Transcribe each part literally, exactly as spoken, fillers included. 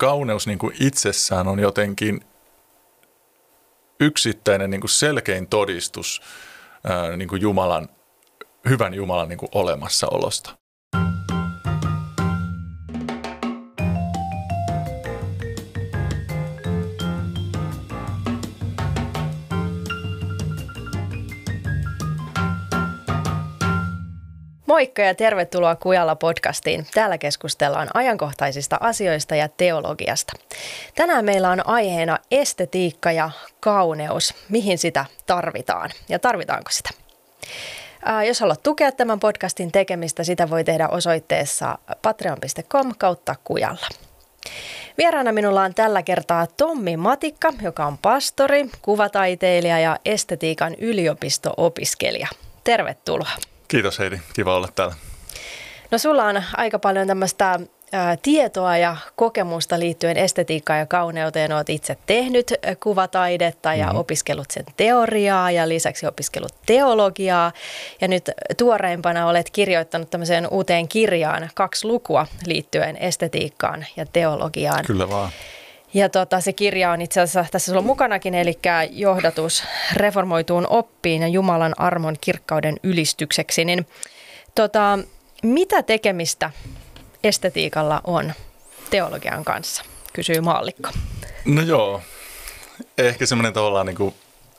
kauneus niin kuin itsessään on jotenkin yksittäinen niin kuin selkein todistus ää, niin kuin Jumalan, hyvän Jumalan niin kuin olemassaolosta. Moikka ja tervetuloa Kujalla-podcastiin. Täällä keskustellaan ajankohtaisista asioista ja teologiasta. Tänään meillä on aiheena estetiikka ja kauneus. Mihin sitä tarvitaan ja tarvitaanko sitä? Ää, jos haluat tukea tämän podcastin tekemistä, sitä voi tehdä osoitteessa patreon piste com kautta Kujalla. Vieraana minulla on tällä kertaa Tommi Matikka, joka on pastori, kuvataiteilija ja estetiikan yliopisto-opiskelija. Tervetuloa. Kiitos Heidi, kiva olla täällä. No sulla on aika paljon tämmöistä ää, tietoa ja kokemusta liittyen estetiikkaan ja kauneuteen. Olet itse tehnyt kuvataidetta ja mm-hmm. opiskellut sen teoriaa ja lisäksi opiskellut teologiaa. Ja nyt tuoreimpana olet kirjoittanut tämmöiseen uuteen kirjaan kaksi lukua liittyen estetiikkaan ja teologiaan. Kyllä vaan. Ja tota, se kirja on itse asiassa tässä sulla mukanakin, eli Johdatus reformoituun oppiin ja Jumalan armon kirkkauden ylistykseksi. Niin, tota, mitä tekemistä estetiikalla on teologian kanssa, kysyy maallikko. No joo, ehkä semmoinen tavallaan niin kuin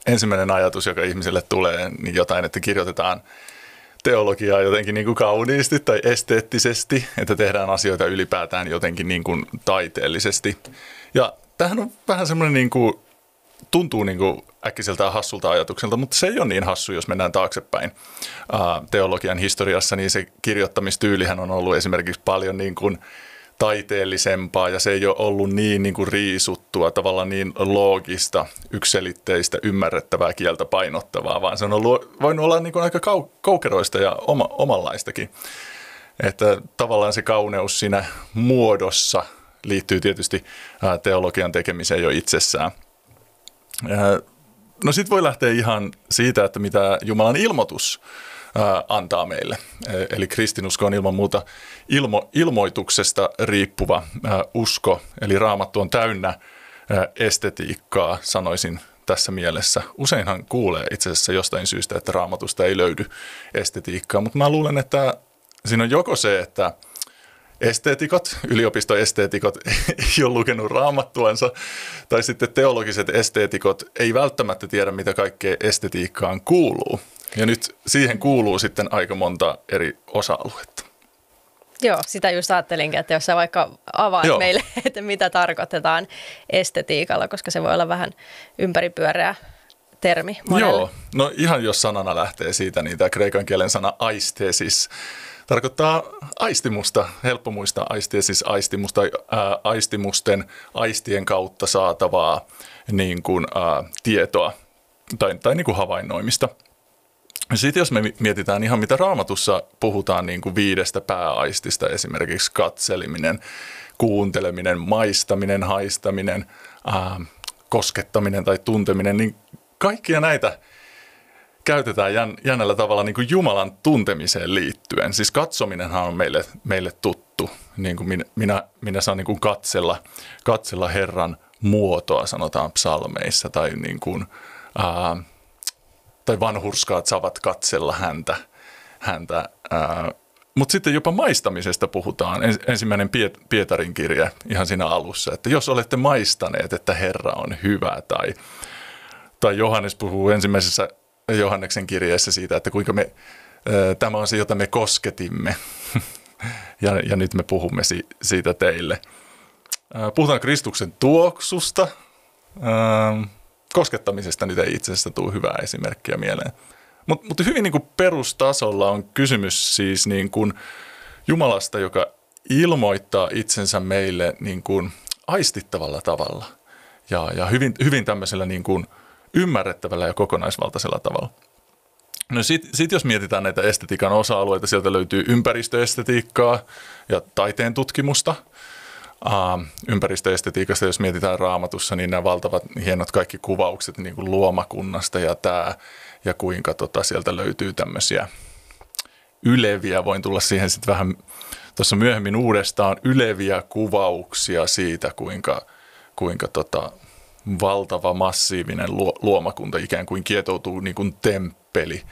ensimmäinen ajatus, joka ihmiselle tulee, niin jotain, että kirjoitetaan teologiaa jotenkin niin kuin kauniisti tai esteettisesti, että tehdään asioita ylipäätään jotenkin niin kuin taiteellisesti. Ja tämähän on vähän semmoinen, niin kuin, tuntuu niin kuin äkkiseltään hassulta ajatukselta, mutta se ei ole niin hassu, jos mennään taaksepäin teologian historiassa, niin se kirjoittamistyylihän on ollut esimerkiksi paljon niin kuin taiteellisempaa ja se ei ole ollut niin, niin kuin riisuttua, tavallaan niin loogista, yksiselitteistä, ymmärrettävää kieltä painottavaa, vaan se on ollut, voinut olla niin kuin aika kau- koukeroista ja oma, omanlaistakin. Että tavallaan se kauneus siinä muodossa liittyy tietysti teologian tekemiseen jo itsessään. No sit voi lähteä ihan siitä, että mitä Jumalan ilmoitus antaa meille. Eli kristinusko on ilman muuta ilmo, ilmoituksesta riippuva usko, eli Raamattu on täynnä estetiikkaa, sanoisin tässä mielessä. Useinhan kuulee itse asiassa jostain syystä, että Raamatusta ei löydy estetiikkaa, mutta mä luulen, että siinä on joko se, että esteetikot, yliopistoesteetikot ei ole lukenut raamattuansa, tai sitten teologiset esteetikot ei välttämättä tiedä, mitä kaikkea estetiikkaan kuuluu. Ja nyt siihen kuuluu sitten aika monta eri osa-aluetta. Joo, sitä just ajattelinkin, että jos sä vaikka avaat Joo. meille, että mitä tarkoitetaan estetiikalla, koska se voi olla vähän ympäripyöreä termi monelle. Joo, no ihan jos sanana lähtee siitä, niin tämä kreikan kielen sana aistesis tarkoittaa aistimusta, helppomuista aistesis, aistimusta, ää, aistimusten, aistien kautta saatavaa niin kuin, ää, tietoa tai, tai niin kuin havainnoimista. Sitten jos me mietitään ihan mitä Raamatussa puhutaan niin kuin viidestä pääaistista, esimerkiksi katseleminen, kuunteleminen, maistaminen, haistaminen, ää, koskettaminen tai tunteminen, niin kaikkia näitä käytetään jännällä tavalla niin kuin Jumalan tuntemiseen liittyen. Siis katsominenhan on meille, meille tuttu, niin kuin minä, minä, minä saan niin kuin katsella, katsella Herran muotoa, sanotaan psalmeissa, tai niin kuin... Ää, tai vanhurskaat saavat katsella häntä. häntä. Mutta sitten jopa maistamisesta puhutaan. Ensimmäinen Pietarin kirja ihan siinä alussa, että jos olette maistaneet, että Herra on hyvä. Tai, tai Johannes puhuu ensimmäisessä Johanneksen kirjeessä siitä, että kuinka me, ää, tämä on se, jota me kosketimme. ja, ja nyt me puhumme si, siitä teille. Ää, puhutaan Kristuksen tuoksusta. Ää, Koskettamisesta nyt ei itse asiassa tule hyvää esimerkkiä mieleen. Mutta mut hyvin niin kuin perustasolla on kysymys siis niin kuin Jumalasta, joka ilmoittaa itsensä meille niin kuin aistittavalla tavalla ja, ja hyvin, hyvin tämmöisellä niin kuin ymmärrettävällä ja kokonaisvaltaisella tavalla. No sit, sit jos mietitään näitä estetiikan osa-alueita, sieltä löytyy ympäristöestetiikkaa ja taiteen tutkimusta. Uh, ympäristöestetiikasta, jos mietitään Raamatussa, niin nämä valtavat hienot kaikki kuvaukset niin kuin luomakunnasta ja tämä, ja kuinka tota, sieltä löytyy tämmöisiä yleviä. Voin tulla siihen sitten vähän tuossa myöhemmin uudestaan yleviä kuvauksia siitä, kuinka, kuinka tota, valtava massiivinen luomakunta ikään kuin kietoutuu niin kuin temppeli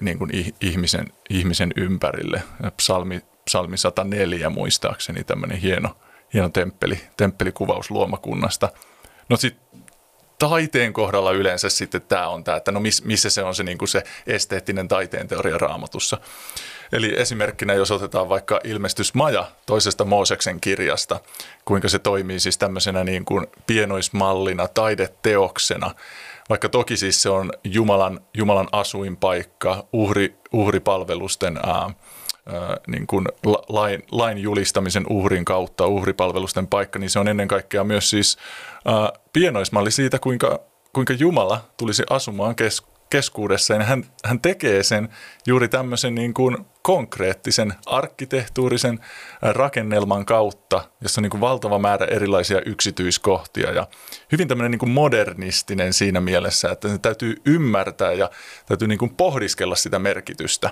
niin kuin ihmisen, ihmisen ympärille. Psalmi, psalmi sata neljä muistaakseni tämmöinen hieno, hieno temppeli, temppelikuvaus luomakunnasta. No sitten taiteen kohdalla yleensä sitten tämä on tämä, että no miss, missä se on se, niin kuin se esteettinen taiteen teoria Raamatussa. Eli esimerkkinä, jos otetaan vaikka Ilmestysmaja toisesta Mooseksen kirjasta, kuinka se toimii siis tämmöisenä niin kuin pienoismallina, taideteoksena, vaikka toki siis se on Jumalan, Jumalan asuinpaikka, uhri, uhripalvelusten ää, niin kuin lain, lain julistamisen uhrin kautta, uhripalvelusten paikka, niin se on ennen kaikkea myös siis ää, pienoismalli siitä, kuinka, kuinka Jumala tulisi asumaan kes, keskuudessa. Ja hän, hän tekee sen juuri tämmöisen niin kuin konkreettisen arkkitehtuurisen rakennelman kautta, jossa on niin kuin valtava määrä erilaisia yksityiskohtia ja hyvin tämmöinen niin kuin modernistinen siinä mielessä, että se täytyy ymmärtää ja täytyy niin kuin pohdiskella sitä merkitystä.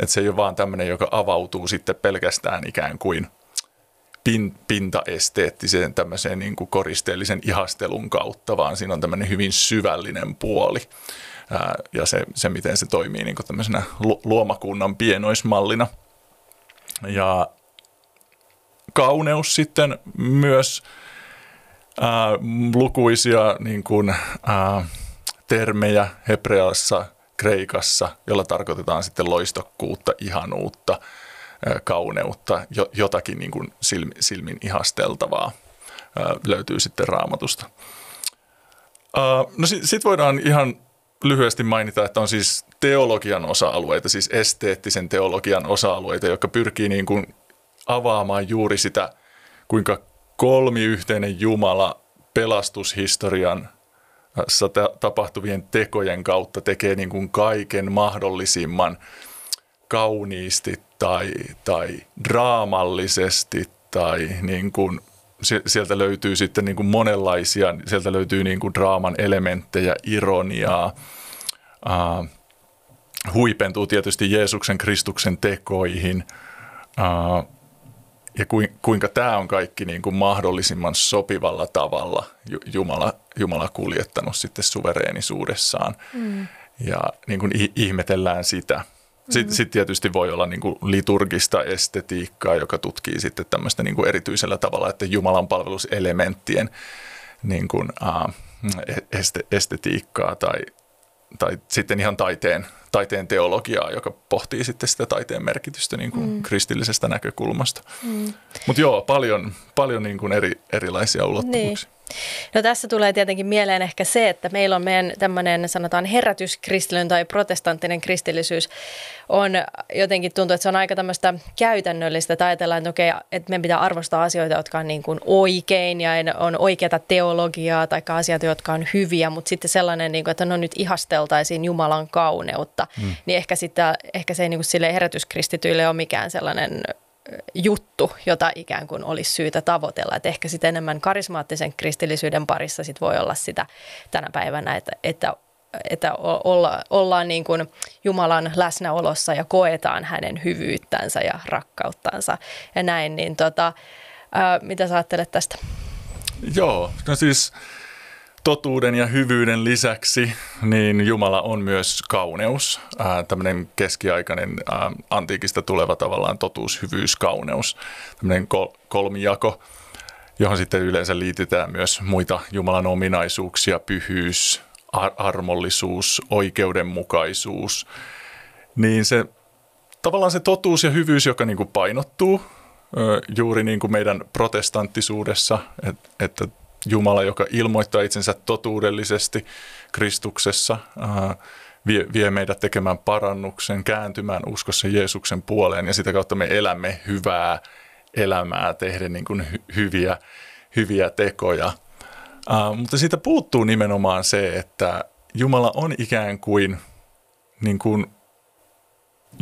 Että se ei ole vaan tämmöinen, joka avautuu sitten pelkästään ikään kuin pin, pintaesteettiseen tämmöiseen niin kuin koristeellisen ihastelun kautta, vaan siinä on tämmöinen hyvin syvällinen puoli. Ja se, se, miten se toimii niin kuin tämmöisenä luomakunnan pienoismallina. Ja kauneus sitten myös ää, lukuisia niin kuin, ää, termejä hebreassa, kreikassa, jolla tarkoitetaan sitten loistokkuutta, ihanuutta, ää, kauneutta, jo, jotakin niin kuin silmi, silmin ihasteltavaa ää, löytyy sitten Raamatusta. Ää, no sit, sit voidaan ihan lyhyesti mainita, että on siis teologian osa-alueita, siis esteettisen teologian osa-alueita, jotka pyrkii niin kuin avaamaan juuri sitä, kuinka kolmiyhteinen Jumala pelastushistorian tapahtuvien tekojen kautta tekee niin kuin kaiken mahdollisimman kauniisti tai, tai draamallisesti tai niin kuin sieltä löytyy sitten niin kuin monenlaisia, sieltä löytyy niin kuin draaman elementtejä, ironiaa, äh, huipentuu tietysti Jeesuksen Kristuksen tekoihin äh, ja kuinka tämä on kaikki niin kuin mahdollisimman sopivalla tavalla Jumala, Jumala kuljettanut sitten suvereenisuudessaan mm. ja niin kuin ihmetellään sitä. Sitten sit tietysti voi olla niin kuin liturgista estetiikkaa, joka tutkii sitten tämmöistä niin kuin erityisellä tavalla, että Jumalan palveluselementtien niin kuin, äh, este, estetiikkaa tai, tai sitten ihan taiteen, taiteen teologiaa, joka pohtii sitten sitä taiteen merkitystä niin kuin mm. kristillisestä näkökulmasta. Mm. Mutta joo, paljon, paljon niin kuin eri, erilaisia ulottuvuuksia. Niin. No tässä tulee tietenkin mieleen ehkä se, että meillä on meidän tämmöinen sanotaan herätyskristillinen tai protestanttinen kristillisyys on jotenkin tuntuu, että se on aika tämmöistä käytännöllistä, että ajatellaan, että okei, että meidän pitää arvostaa asioita, jotka on niin kuin oikein ja on oikeata teologiaa tai asioita, jotka on hyviä, mutta sitten sellainen, niin kuin, että no nyt ihasteltaisiin Jumalan kauneutta, mm. niin ehkä, sitä, ehkä se ei niin kuin silleen herätyskristityille ole mikään sellainen juttu, jota ikään kuin olisi syytä tavoitella. Et ehkä sitten enemmän karismaattisen kristillisyyden parissa sit voi olla sitä tänä päivänä, että, että, että olla, ollaan niin kuin Jumalan läsnäolossa ja koetaan hänen hyvyyttänsä ja rakkauttansa ja näin. Niin tota, ää, mitä sä ajattelet tästä? Joo, no siis totuuden ja hyvyyden lisäksi niin Jumala on myös kauneus, äh, tämmöinen keskiaikainen äh, antiikista tuleva tavallaan totuus, hyvyys, kauneus, tämmöinen kol- kolmijako, johon sitten yleensä liitetään myös muita Jumalan ominaisuuksia, pyhyys, ar- armollisuus, oikeudenmukaisuus, niin se tavallaan se totuus ja hyvyys, joka niin kuin painottuu äh, juuri niin kuin meidän protestanttisuudessa, että et, Jumala, joka ilmoittaa itsensä totuudellisesti Kristuksessa, vie, vie meidät tekemään parannuksen, kääntymään uskossa Jeesuksen puoleen ja sitä kautta me elämme hyvää elämää, tehden niin kuin hyviä, hyviä tekoja. Uh, mutta siitä puuttuu nimenomaan se, että Jumala on ikään kuin, niin kuin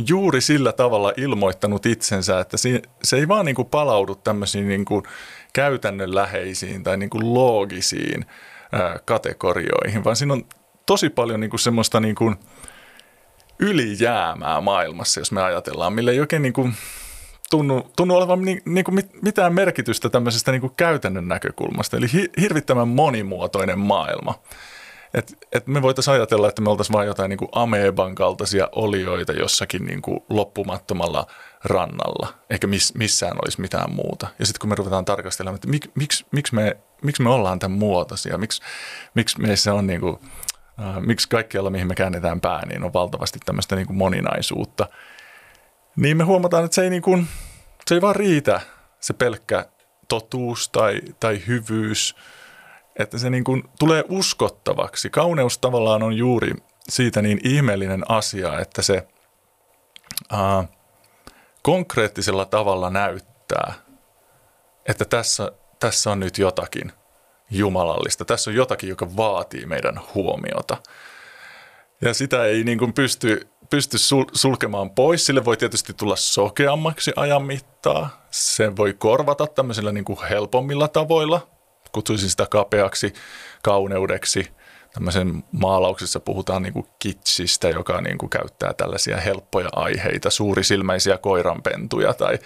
juuri sillä tavalla ilmoittanut itsensä, että se ei vaan niin kuin palaudu tämmöisiin niin kuin käytännönläheisiin tai niin kuin loogisiin ää, kategorioihin, vaan siinä on tosi paljon niin kuin semmoista niin kuin ylijäämää maailmassa, jos me ajatellaan, millä ei oikein niin kuin tunnu, tunnu olevan ni, niinku mitään merkitystä tämmöisestä niinku käytännön näkökulmasta. Eli hirvittävän monimuotoinen maailma. Et, et me voitaisiin ajatella, että me oltaisiin vain jotain niinku ameeban kaltaisia olioita jossakin niinku loppumattomalla rannalla, eikä miss, missään olisi mitään muuta. Ja sitten kun me ruvetaan tarkastelemaan, että mik, miksi, miksi, me, miksi me ollaan tämän muotoisia, miksi, miksi meissä on niinku, äh, miksi kaikkialla mihin me käännetään pää, niin on valtavasti tämmöistä niinku moninaisuutta, niin me huomataan, että se ei, niinku, se ei vaan riitä se pelkkä totuus tai, tai hyvyys. Että se niin kuin tulee uskottavaksi. Kauneus tavallaan on juuri siitä niin ihmeellinen asia, että se äh, konkreettisella tavalla näyttää, että tässä, tässä on nyt jotakin jumalallista. Tässä on jotakin, joka vaatii meidän huomiota. Ja sitä ei niin kuin pysty, pysty sul, sulkemaan pois. Sille voi tietysti tulla sokeammaksi ajan mittaa. Se voi korvata tämmöisillä niin kuin helpommilla tavoilla. Kutsuisin sitä kapeaksi kauneudeksi. Tämmöisen maalauksessa puhutaan niin kuin kitsistä, joka niin kuin käyttää tällaisia helppoja aiheita, suurisilmäisiä koiranpentuja tai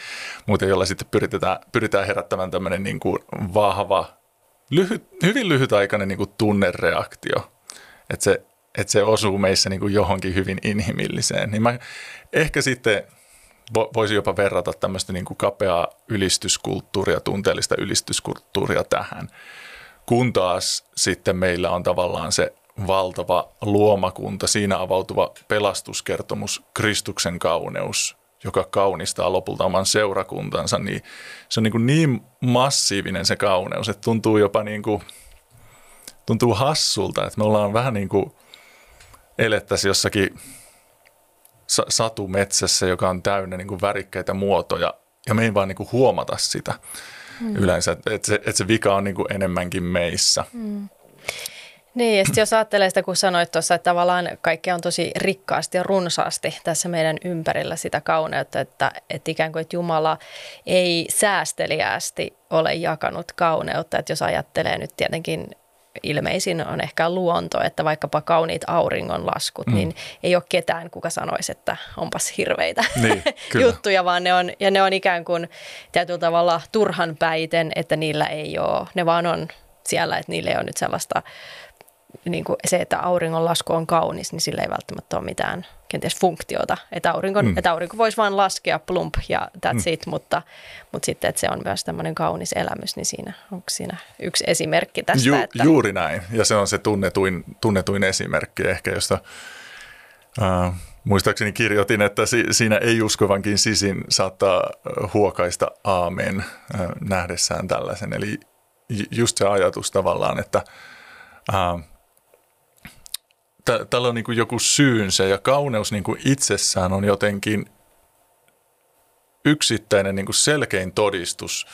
muuta, jolla sitten pyritetään, pyritään herättämään tämmöinen niin kuin vahva, lyhyt, hyvin lyhytaikainen niin kuin tunnereaktio, että se, että se osuu meissä niin kuin johonkin hyvin inhimilliseen. Niin mä ehkä sitten voisi jopa verrata tämmöistä niin kuin kapeaa ylistyskulttuuria, tunteellista ylistyskulttuuria tähän, kun taas sitten meillä on tavallaan se valtava luomakunta, siinä avautuva pelastuskertomus, Kristuksen kauneus, joka kaunistaa lopulta oman seurakuntansa, niin se on niin, kuin niin massiivinen se kauneus, että tuntuu jopa niin kuin, tuntuu hassulta, että me ollaan vähän niin kuin elettäisiin jossakin satumetsässä, joka on täynnä niin kuin värikkäitä muotoja, ja me ei vaan niin kuin huomata sitä mm. yleensä, että se, että se vika on niin kuin enemmänkin meissä. Mm. Niin, ja sitten jos ajattelee sitä, kun sanoit tuossa, että tavallaan kaikkea on tosi rikkaasti ja runsaasti tässä meidän ympärillä sitä kauneutta, että, että ikään kuin että Jumala ei säästeliäästi ole jakanut kauneutta, että jos ajattelee nyt tietenkin ilmeisin on ehkä luonto, että vaikkapa kauniit auringonlaskut, mm. niin ei ole ketään, kuka sanoisi, että onpas hirveitä niin, juttuja, vaan ne on, ja ne on ikään kuin tietyllä tavalla turhanpäiten, että niillä ei ole, ne vaan on siellä, että niillä ei ole nyt sellaista, niin kuin se, että auringonlasku on kaunis, niin sillä ei välttämättä ole mitään kenties funktiota, että aurinko, mm. että aurinko voisi vaan laskea plump ja that's mm. it, mutta, mutta sitten, että se on myös tämmöinen kaunis elämys, niin siinä, onko siinä yksi esimerkki tästä? Ju, että juuri näin, ja se on se tunnetuin, tunnetuin esimerkki ehkä, josta äh, muistaakseni kirjoitin, että si, siinä ei-uskovankin sisin saattaa huokaista aamen äh, nähdessään tällaisen, eli just se ajatus tavallaan, että äh, tällä on niin kuin joku syynsä, ja kauneus niin kuin itsessään on jotenkin yksittäinen niin kuin selkein todistus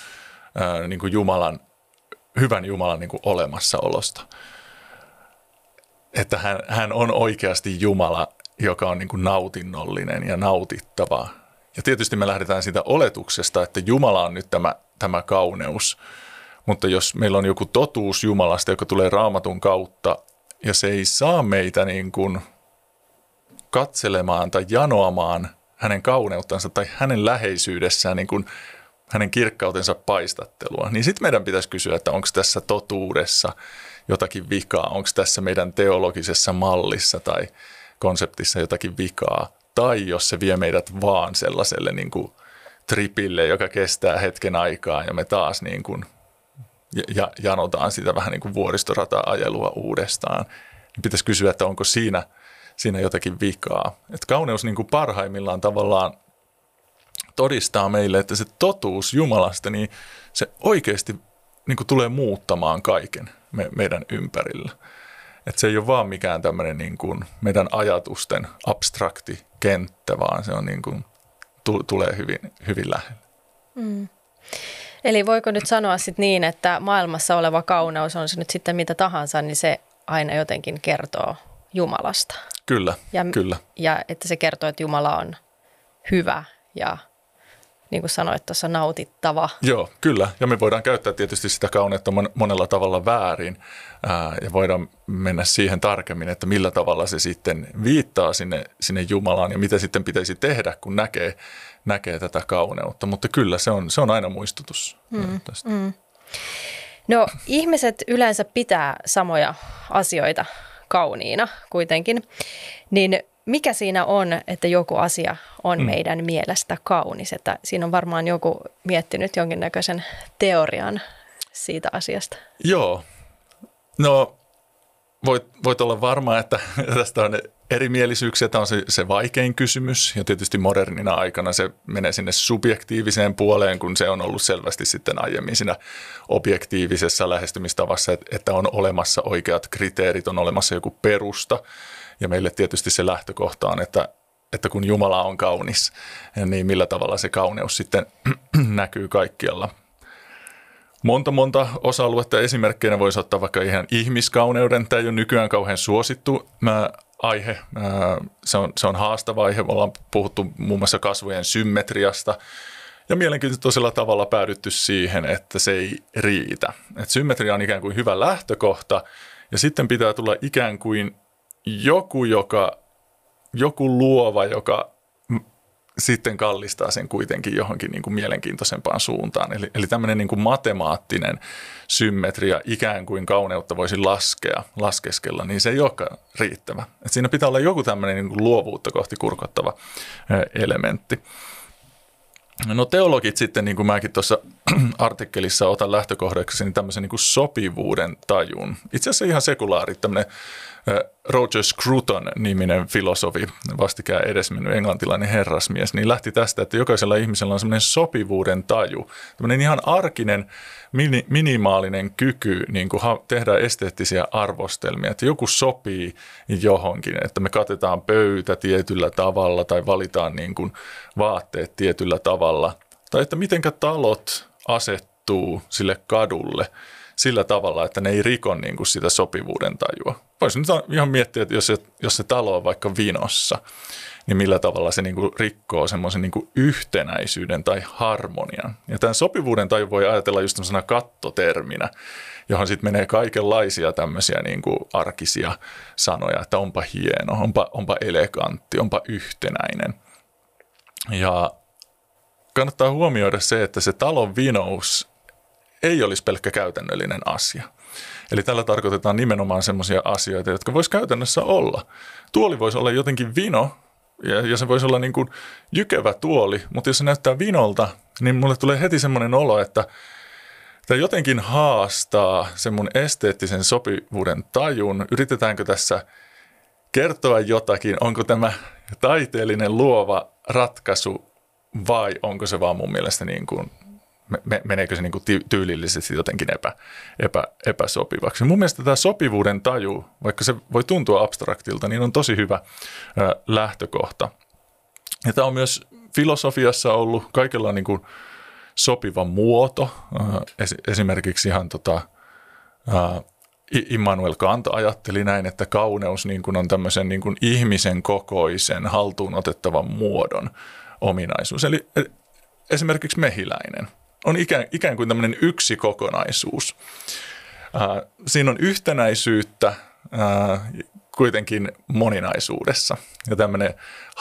ää, niin kuin Jumalan, hyvän Jumalan niin kuin olemassaolosta. Että hän, hän on oikeasti Jumala, joka on niin kuin nautinnollinen ja nautittava. Ja tietysti me lähdetään siitä oletuksesta, että Jumala on nyt tämä, tämä kauneus. Mutta jos meillä on joku totuus Jumalasta, joka tulee Raamatun kautta, ja se ei saa meitä niin kuin katselemaan tai janoamaan hänen kauneuttansa tai hänen läheisyydessään, niin kuin hänen kirkkautensa paistattelua. Niin sitten meidän pitäisi kysyä, että onko tässä totuudessa jotakin vikaa, onko tässä meidän teologisessa mallissa tai konseptissa jotakin vikaa. Tai jos se vie meidät vaan sellaiselle niin kuin tripille, joka kestää hetken aikaa ja me taas niin kuin ja janotaan sitä vähän niin kuin vuoristorataa ajelua uudestaan. Pitäisi kysyä, että onko siinä, siinä jotakin vikaa. Että kauneus niin kuin parhaimmillaan tavallaan todistaa meille, että se totuus Jumalasta, niin se oikeasti niin kuin tulee muuttamaan kaiken me, meidän ympärillä. Että se ei ole vaan mikään tämmöinen niin kuin meidän ajatusten abstrakti kenttä, vaan se on niin kuin, tu, tulee hyvin, hyvin lähelle. Mm. Eli voiko nyt sanoa sit niin, että maailmassa oleva kauneus, on se nyt sitten mitä tahansa, niin se aina jotenkin kertoo Jumalasta. Kyllä, ja, kyllä. Ja että se kertoo, että Jumala on hyvä ja niin kuin sanoit tuossa, nautittava. Joo, kyllä. Ja me voidaan käyttää tietysti sitä kauneutta monella tavalla väärin. Ää, ja voidaan mennä siihen tarkemmin, että millä tavalla se sitten viittaa sinne, sinne Jumalaan ja mitä sitten pitäisi tehdä, kun näkee, näkee tätä kauneutta. Mutta kyllä, se on, se on aina muistutus mm, tästä. Mm. No, ihmiset yleensä pitää samoja asioita kauniina kuitenkin, niin mikä siinä on, että joku asia on mm. meidän mielestä kaunis? Että siinä on varmaan joku miettinyt jonkinnäköisen teorian siitä asiasta. Joo. No, voit, voit olla varma, että tästä on erimielisyyksiä. Tämä on se, se vaikein kysymys. Ja tietysti modernina aikana se menee sinne subjektiiviseen puoleen, kun se on ollut selvästi sitten aiemmin siinä objektiivisessa lähestymistavassa, että on olemassa oikeat kriteerit, on olemassa joku perusta. Ja meille tietysti se lähtökohta on, että, että kun Jumala on kaunis, niin millä tavalla se kauneus sitten näkyy kaikkialla. Monta monta osa-aluetta esimerkkeinä voisi ottaa vaikka ihan ihmiskauneuden. Tämä ei ole nykyään kauhean suosittu aihe. Se on, se on haastava aihe. Me ollaan puhuttu muun muassa kasvojen symmetriasta. Ja mielenkiintoisella tavalla päädytty siihen, että se ei riitä. Et symmetria on ikään kuin hyvä lähtökohta ja sitten pitää tulla ikään kuin joku, joka, joku luova, joka sitten kallistaa sen kuitenkin johonkin niin kuin mielenkiintoisempaan suuntaan. Eli, eli tämmöinen niin kuin matemaattinen symmetria, ikään kuin kauneutta voisi laskea, laskeskella, niin se ei olekaan riittävä. Et siinä pitää olla joku tämmöinen niin kuin luovuutta kohti kurkottava elementti. No teologit sitten, niin kuin mäkin tuossa artikkelissa otan lähtökohdaksi, niin tämmöisen niin kuin sopivuuden tajun. Itse asiassa ihan sekulaari, tämmöinen Roger Scruton-niminen filosofi, vastikään edesmennyt englantilainen herrasmies, niin lähti tästä, että jokaisella ihmisellä on semmoinen sopivuuden taju, tämmöinen ihan arkinen, minimaalinen kyky niin kuin tehdä esteettisiä arvostelmia, että joku sopii johonkin, että me katetaan pöytä tietyllä tavalla tai valitaan niin kuin vaatteet tietyllä tavalla, tai että mitenkä talot asettuu sille kadulle sillä tavalla, että ne ei riko niin kuin sitä sopivuuden tajua. Voisi nyt ihan miettiä, että jos se, jos se talo on vaikka Vinossa, niin millä tavalla se niin kuin rikkoo semmoisen niin kuin yhtenäisyyden tai harmonian. Ja tämän sopivuuden taju voi ajatella just tämmöisenä kattoterminä, johon sitten menee kaikenlaisia tämmöisiä niin kuin arkisia sanoja, että onpa hieno, onpa, onpa elegantti, onpa yhtenäinen. Ja kannattaa huomioida se, että se talon vinous ei olisi pelkkä käytännöllinen asia. Eli tällä tarkoitetaan nimenomaan semmoisia asioita, jotka voisi käytännössä olla. Tuoli voisi olla jotenkin vino, ja, ja se voisi olla niin kuin jykevä tuoli, mutta jos se näyttää vinolta, niin mulle tulee heti semmoinen olo, että tämä jotenkin haastaa sen mun esteettisen sopivuuden tajun. Yritetäänkö tässä kertoa jotakin, onko tämä taiteellinen luova ratkaisu vai onko se vaan mun mielestä niin kuin meneekö se niin kuin tyylillisesti jotenkin epä, epä, epäsopivaksi. Mun mielestä tämä sopivuuden taju, vaikka se voi tuntua abstraktilta, niin on tosi hyvä lähtökohta. Ja tämä on myös filosofiassa ollut kaikella niin kuin sopiva muoto. Esimerkiksi ihan tota, Immanuel Kant ajatteli näin, että kauneus niin kuin on tämmöisen niin kuin ihmisen kokoisen haltuun otettavan muodon ominaisuus. Eli esimerkiksi mehiläinen on ikään, ikään kuin tämmöinen yksi kokonaisuus. Ää, siinä on yhtenäisyyttä ää, kuitenkin moninaisuudessa. Ja tämmöinen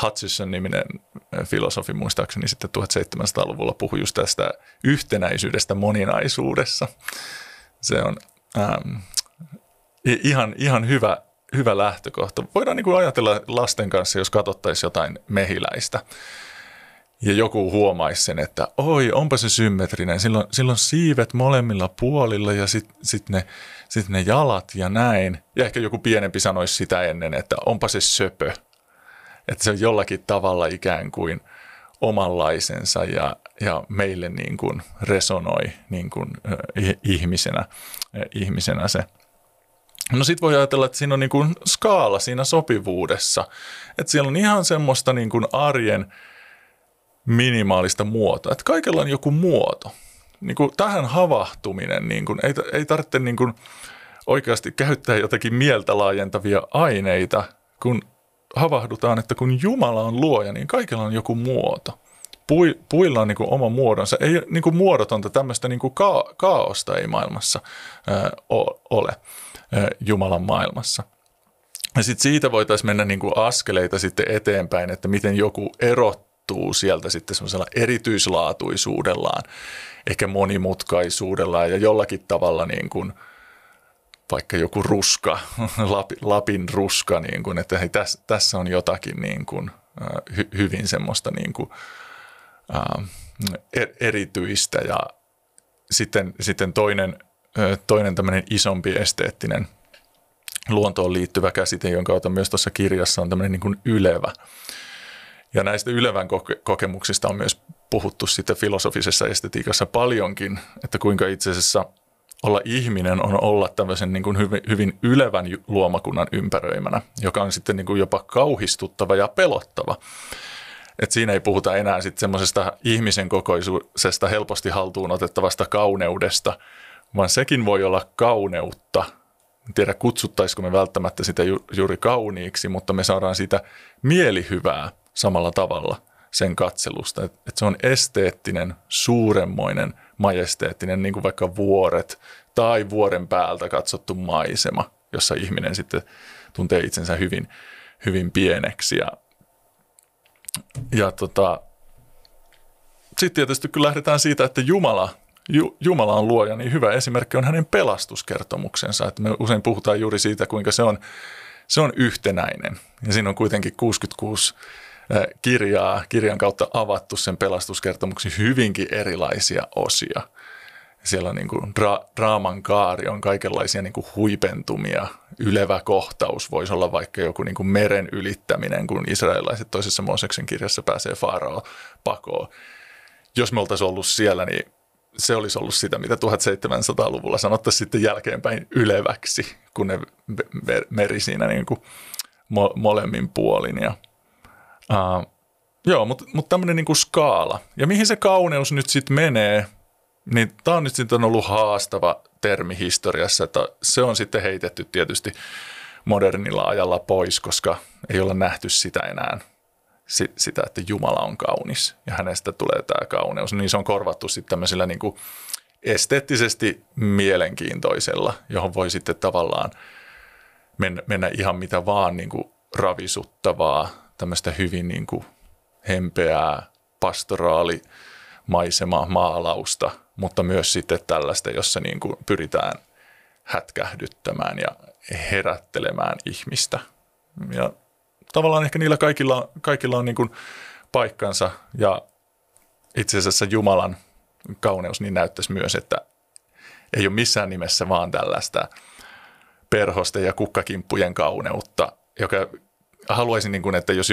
Hutcheson-niminen filosofi muistaakseni sitten seitsemäntoistasataa-luvulla puhui just tästä yhtenäisyydestä moninaisuudessa. Se on ää, ihan, ihan hyvä, hyvä lähtökohta. Voidaan niin kuin ajatella lasten kanssa, jos katsottaisiin jotain mehiläistä. Ja joku huomaisi sen, että oi, onpa se symmetrinen. Silloin, silloin siivet molemmilla puolilla ja sitten sit ne, sit ne jalat ja näin. Ja ehkä joku pienempi sanoisi sitä ennen, että onpa se söpö. Että se on jollakin tavalla ikään kuin omanlaisensa ja, ja meille niin kuin resonoi niin kuin ihmisenä, ihmisenä se. No sit voi ajatella, että siinä on niin kuin skaala siinä sopivuudessa. Että siellä on ihan semmoista niin kuin arjen minimaalista muotoa. Että kaikella on joku muoto. Niin kuin tähän havahtuminen, niin kuin, ei, ei tarvitse niin kuin oikeasti käyttää jotakin mieltä laajentavia aineita, kun havahdutaan, että kun Jumala on luoja, niin kaikella on joku muoto. Pui, puilla on niin kuin oma muodonsa. Ei niin kuin muodotonta, tämmöistä niin kuin ka- kaaosta ei maailmassa ää, ole ää, Jumalan maailmassa. Ja sitten siitä voitaisiin mennä niin kuin askeleita sitten eteenpäin, että miten joku erottuu sieltä sitten semmoisella erityislaatuisuudellaan, ehkä monimutkaisuudellaan ja jollakin tavalla niin kuin vaikka joku ruska, Lapin, Lapin ruska, niin kuin, että hei, tässä, tässä on jotakin niin kuin, hy, hyvin semmoista niin kuin, ää, erityistä. Ja sitten, sitten toinen, toinen tämmöinen isompi esteettinen luontoon liittyvä käsite, jonka otan myös tuossa kirjassa, on tämmöinen niin kuin ylevä. Ja näistä ylevän koke- kokemuksista on myös puhuttu sitten filosofisessa estetiikassa paljonkin, että kuinka itse asiassa olla ihminen on olla tämmöisen niin kuin hyvin, hyvin ylevän luomakunnan ympäröimänä, joka on sitten niin kuin jopa kauhistuttava ja pelottava. Et siinä ei puhuta enää sitten semmoisesta ihmisen kokoisesta helposti haltuun otettavasta kauneudesta, vaan sekin voi olla kauneutta. En tiedä, kutsuttaisiko me välttämättä sitä juuri kauniiksi, mutta me saadaan sitä mielihyvää samalla tavalla sen katselusta. Että et se on esteettinen, suuremmoinen, majesteettinen, niin kuin vaikka vuoret tai vuoren päältä katsottu maisema, jossa ihminen sitten tuntee itsensä hyvin, hyvin pieneksi. Ja, ja tota, sitten tietysti kun lähdetään siitä, että Jumala, Ju, Jumala on luoja, niin hyvä esimerkki on hänen pelastuskertomuksensa. Että me usein puhutaan juuri siitä, kuinka se on, se on yhtenäinen. Ja siinä on kuitenkin kuusikymmentäkuusi kirjaa, kirjan kautta avattu sen pelastuskertomuksen hyvinkin erilaisia osia. Siellä on niin kuin dra- draaman kaari, on kaikenlaisia niin kuin huipentumia. Ylevä kohtaus voisi olla vaikka joku niin kuin meren ylittäminen, kun israelilaiset toisessa Mooseksen kirjassa pääsee Faarao pakoon. Jos me oltaisiin ollut siellä, niin se olisi ollut sitä, mitä seitsemäntoistasataa-luvulla sanottaisiin sitten jälkeenpäin yleväksi, kun ne meri siinä niin kuin mo- molemmin puolin. Ja Uh, joo, mutta mut tämmöinen niinku skaala. Ja mihin se kauneus nyt sitten menee, niin tämä on nyt sitten ollut haastava termi historiassa, että se on sitten heitetty tietysti modernilla ajalla pois, koska ei olla nähty sitä enää, sit, sitä, että Jumala on kaunis ja hänestä tulee tämä kauneus. Niin se on korvattu sitten tämmöisellä niinku esteettisesti mielenkiintoisella, johon voi sitten tavallaan mennä, mennä ihan mitä vaan niinku ravisuttavaa, tämmöistä hyvin niin kuin hempeää pastoraalimaisemaa, maalausta, mutta myös sitten tällaista, jossa niin kuin pyritään hätkähdyttämään ja herättelemään ihmistä. Ja tavallaan ehkä niillä kaikilla, kaikilla on niin kuin paikkansa, ja itse asiassa Jumalan kauneus niin näyttäisi myös, että ei ole missään nimessä vaan tällaista perhosten ja kukkakimppujen kauneutta, joka haluaisin, että jos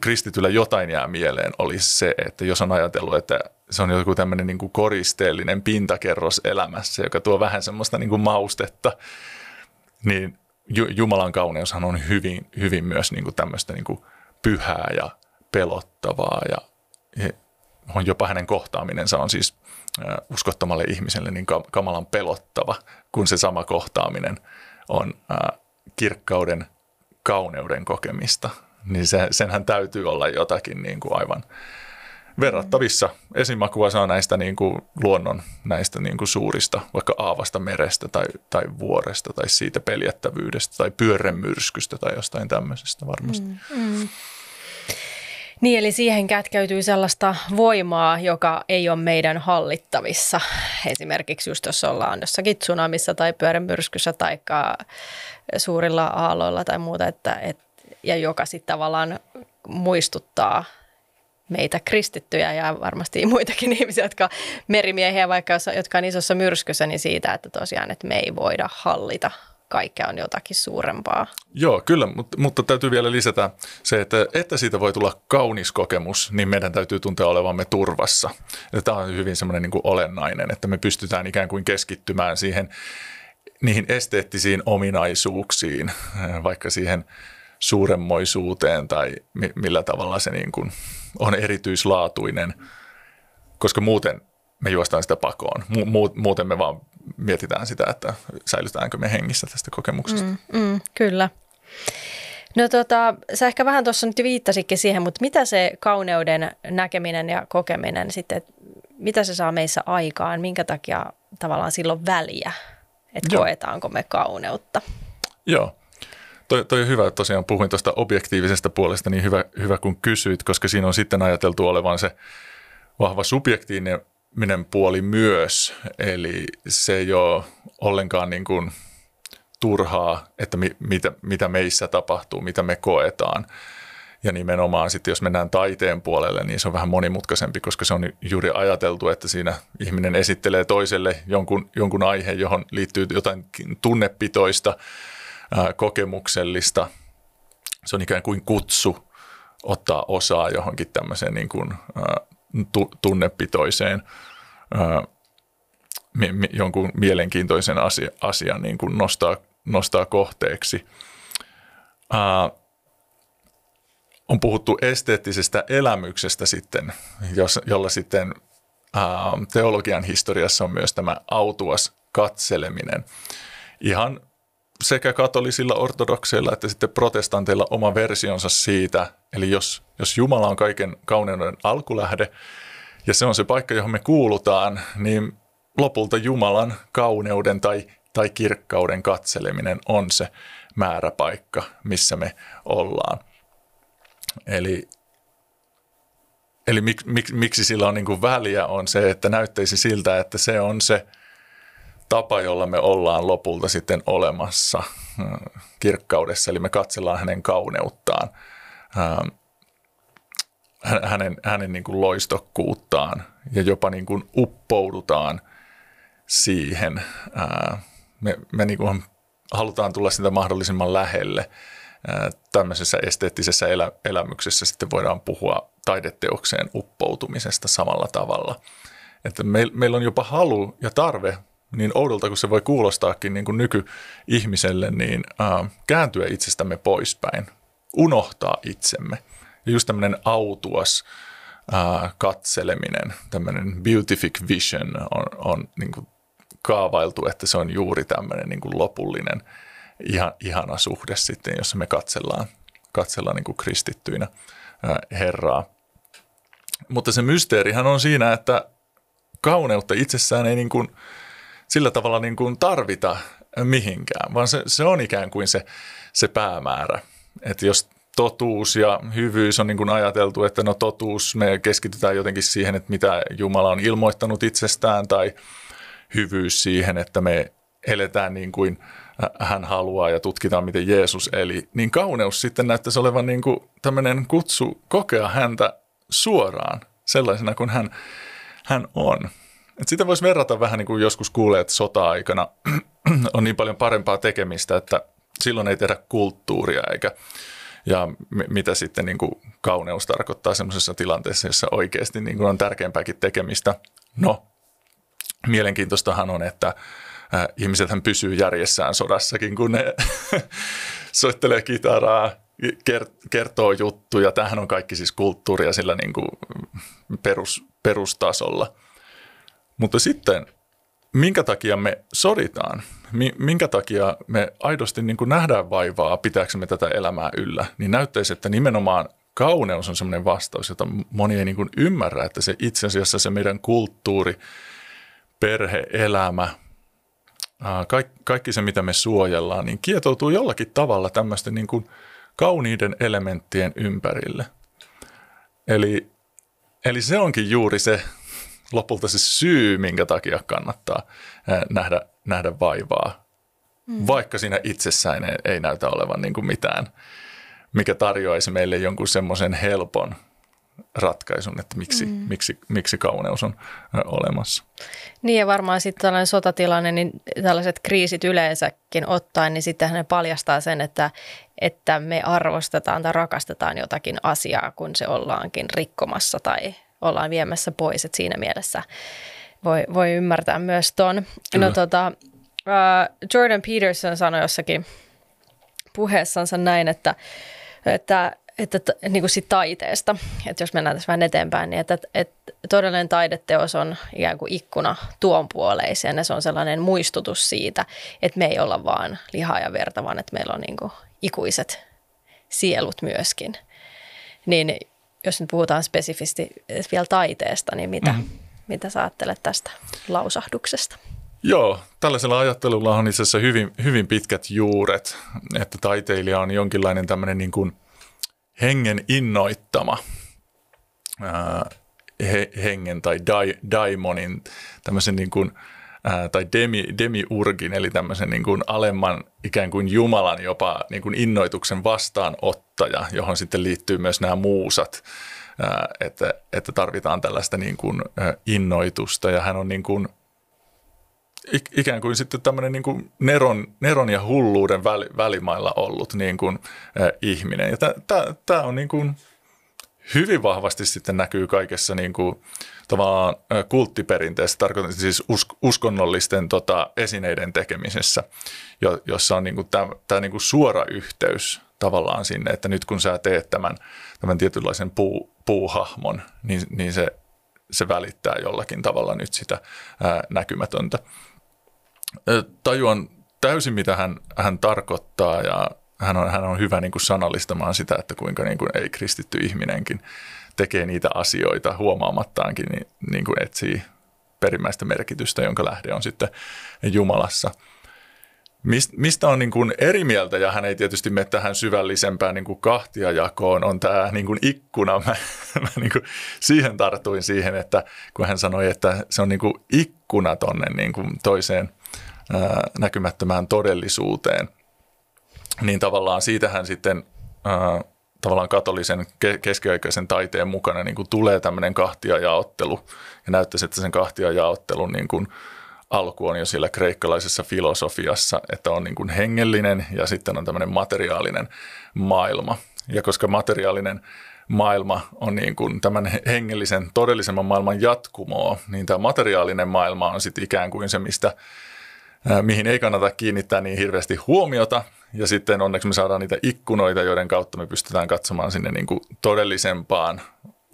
kristityllä jotain jää mieleen, olisi se, että jos on ajatellut, että se on joku tämmöinen koristeellinen pintakerros elämässä, joka tuo vähän semmoista maustetta, niin Jumalan kauneushan on hyvin, hyvin myös tämmöistä pyhää ja pelottavaa, ja jopa hänen kohtaaminensa on siis uskottomalle ihmiselle niin kamalan pelottava, kun se sama kohtaaminen on kirkkauden kauneuden kokemista, niin se, senhän täytyy olla jotakin niin kuin aivan verrattavissa. Esimakua saa näistä niin kuin luonnon näistä niin kuin suurista, vaikka aavasta merestä tai, tai vuoresta tai siitä peljättävyydestä tai pyörremyrskystä tai jostain tämmöisestä varmasti. Mm, mm. Niin, eli siihen kätkeytyy sellaista voimaa, joka ei ole meidän hallittavissa. Esimerkiksi just jos ollaan jossakin tsunamissa tai pyörremyrskyssä tai suurilla aalloilla tai muuta, että, et, ja joka sitten tavallaan muistuttaa meitä kristittyjä ja varmasti muitakin ihmisiä, jotka merimiehiä, vaikka jotka on isossa myrskyssä, niin siitä, että tosiaan että me ei voida hallita. Kaikkea on jotakin suurempaa. Joo, kyllä, mutta, mutta täytyy vielä lisätä se, että, että siitä voi tulla kaunis kokemus, niin meidän täytyy tuntea olevamme turvassa. Ja tämä on hyvin semmoinen niin kuin olennainen, että me pystytään ikään kuin keskittymään siihen, niihin esteettisiin ominaisuuksiin, vaikka siihen suuremmoisuuteen tai mi- millä tavalla se niin kuin on erityislaatuinen, koska muuten me juostaan sitä pakoon. Mu- muuten me vaan mietitään sitä, että säilytäänkö me hengissä tästä kokemuksesta. Mm, mm, kyllä. No tota, sä ehkä vähän tuossa nyt viittasitkin siihen, mutta mitä se kauneuden näkeminen ja kokeminen sitten, että mitä se saa meissä aikaan, minkä takia tavallaan silloin väliä, että koetaanko me kauneutta? Joo. Toi, toi on hyvä, että tosiaan puhuin tuosta objektiivisesta puolesta, niin hyvä, hyvä kun kysyit, koska siinä on sitten ajateltu olevan se vahva subjektiivinen puoli myös. Eli se ei ole ollenkaan niin kuin turhaa, että mi, mitä, mitä meissä tapahtuu, mitä me koetaan. Ja nimenomaan sitten, jos mennään taiteen puolelle, niin se on vähän monimutkaisempi, koska se on juuri ajateltu, että siinä ihminen esittelee toiselle jonkun, jonkun aiheen, johon liittyy jotain tunnepitoista, kokemuksellista. Se on ikään kuin kutsu ottaa osaa johonkin tämmöiseen niin kuin tunnepitoiseen, jonkun mielenkiintoisen asian niin kuin nostaa, nostaa kohteeksi. On puhuttu esteettisestä elämyksestä sitten, jolla sitten teologian historiassa on myös tämä autuas katseleminen. Ihan sekä katolisilla, ortodokseilla että sitten protestanteilla oma versionsa siitä. Eli jos, jos Jumala on kaiken kauneuden alkulähde ja se on se paikka, johon me kuulutaan, niin lopulta Jumalan kauneuden tai, tai kirkkauden katseleminen on se määräpaikka, missä me ollaan. Eli, eli mik, mik, miksi sillä on niin kuin väliä on se, että näyttäisi siltä, että se on se tapa, jolla me ollaan lopulta sitten olemassa kirkkaudessa, eli me katsellaan hänen kauneuttaan, hänen, hänen niin kuin loistokkuuttaan ja jopa niin kuin uppoudutaan siihen. Me, me niin kuin halutaan tulla sitä mahdollisimman lähelle. Tämmöisessä esteettisessä elä, elämyksessä sitten voidaan puhua taideteokseen uppoutumisesta samalla tavalla. Että me, meillä on jopa halu ja tarve, niin oudolta kuin se voi kuulostaakin niin kuin nykyihmiselle, niin äh, kääntyä itsestämme poispäin, unohtaa itsemme. Ja just tämmöinen autuas äh, katseleminen, tämmöinen beautific vision on, on niin kuin kaavailtu, että se on juuri tämmöinen niin kuin lopullinen ihan, ihana suhde sitten, jossa me katsellaan, katsellaan niin kuin kristittyinä äh, Herraa. Mutta se mysteerihän on siinä, että kauneutta itsessään ei niin kuin sillä tavalla niin kuin tarvita mihinkään, vaan se, se on ikään kuin se, se päämäärä. Että jos totuus ja hyvyys on niin kuin ajateltu, että no totuus, me keskitytään jotenkin siihen, että mitä Jumala on ilmoittanut itsestään, tai hyvyys siihen, että me eletään niin kuin hän haluaa ja tutkitaan, miten Jeesus eli, niin kauneus sitten näyttäisi olevan niin kuin tämmöinen kutsu kokea häntä suoraan sellaisena kuin hän, hän on. Et sitä voisi verrata vähän niin kuin joskus kuulee, että sota-aikana on niin paljon parempaa tekemistä, että silloin ei tehdä kulttuuria eikä, ja mitä sitten niin kuin kauneus tarkoittaa semmoisessa tilanteessa, jossa oikeasti niin kuin on tärkeämpääkin tekemistä. No, mielenkiintoistahan on, että ihmisethän pysyy järjessään sodassakin, kun ne soittelee kitaraa, kertoo juttuja. Tämähän on kaikki siis kulttuuria sillä niin kuin perus, perustasolla. Mutta sitten, minkä takia me soditaan, minkä takia me aidosti niin kuin nähdään vaivaa, pitääksemme tätä elämää yllä, niin näyttäisi, että nimenomaan kauneus on sellainen vastaus, jota moni ei niin kuin ymmärrä, että se itse asiassa se meidän kulttuuri, perhe, elämä, kaikki se, mitä me suojellaan, niin kietoutuu jollakin tavalla tämmöisten niin kuin kauniiden elementtien ympärille. Eli, eli se onkin juuri se, lopulta se syy, minkä takia kannattaa nähdä, nähdä vaivaa, mm. vaikka siinä itsessään ei, ei näytä olevan niin kuin mitään, mikä tarjoaisi meille jonkun semmoisen helpon ratkaisun, että miksi, mm. miksi, miksi kauneus on olemassa. Niin ja varmaan sitten tällainen sotatilanne, niin tällaiset kriisit yleensäkin ottaen, niin sittenhän ne paljastaa sen, että, että me arvostetaan tai rakastetaan jotakin asiaa, kun se ollaankin rikkomassa tai ollaan viemässä pois, että siinä mielessä voi, voi ymmärtää myös tuon. No, tota, uh, Jordan Peterson sanoi jossakin puheessansa näin, että, että, että, että niin kuin siitä taiteesta, että jos mennään tässä vähän eteenpäin, niin että, että todellinen taideteos on ikään kuin ikkuna tuon puoleiseen ja se on sellainen muistutus siitä, että me ei olla vaan lihaa ja verta, vaan että meillä on niin kuin ikuiset sielut myöskin. Niin jos nyt puhutaan spesifisti vielä taiteesta, niin mitä, mm. mitä sä ajattelet tästä lausahduksesta? Joo, tällaisella ajattelulla on itse asiassa hyvin, hyvin pitkät juuret, että taiteilija on jonkinlainen tämmöinen niin kuin hengen innoittama, ää, he, hengen tai dai, daimonin, tämmöisen niin kuin, ää, tai demi, demiurgin, eli tämmöisen niin kuin alemman ikään kuin Jumalan jopa niin kuin innoituksen vastaanottaja, johon sitten liittyy myös nämä muusat, ää, että, että tarvitaan tällaista niin kuin innoitusta, ja hän on niin kuin ikään kuin sitten tämmöinen niin kuin neron, neron ja hulluuden väl, välimailla ollut niin kuin, äh, ihminen. Ja tämä on niin kuin hyvin vahvasti sitten näkyy kaikessa niin kuin, tavallaan äh, kulttiperinteessä, tarkoitan siis us, uskonnollisten tota, esineiden tekemisessä, jo, jossa on niin tämä niin suora yhteys tavallaan sinne, että nyt kun sä teet tämän, tämän tietynlaisen puu, puuhahmon, niin, niin se, se välittää jollakin tavalla nyt sitä äh, näkymätöntä. Tajuan täysin, mitä hän, hän tarkoittaa, ja hän on, hän on hyvä niin kuin sanallistamaan sitä, että kuinka niin kuin ei-kristitty ihminenkin tekee niitä asioita huomaamattaankin, niin, niin kuin etsii perimmäistä merkitystä, jonka lähde on sitten Jumalassa. Mist, mistä on niin kuin eri mieltä, ja hän ei tietysti mene tähän syvällisempään niin kuin kahtiajakoon, on tämä niin kuin ikkuna. Mä, mä niin kuin siihen tartuin siihen, että kun hän sanoi, että se on niin kuin ikkuna tuonne niin kuin toiseen ää, näkymättömään todellisuuteen, niin tavallaan siitähän sitten ää, tavallaan katolisen ke, keskiaikaisen taiteen mukana niin kuin tulee tämmöinen kahtiajaottelu, ja näyttäisi, että sen kahtiajaottelun niin kuin alku on jo siellä kreikkalaisessa filosofiassa, että on niin kuin hengellinen ja sitten on tämmöinen materiaalinen maailma. Ja koska materiaalinen maailma on niin kuin tämän hengellisen todellisemman maailman jatkumoa, niin tämä materiaalinen maailma on sitten ikään kuin se, mistä, äh, mihin ei kannata kiinnittää niin hirveästi huomiota. Ja sitten onneksi me saadaan niitä ikkunoita, joiden kautta me pystytään katsomaan sinne niin kuin todellisempaan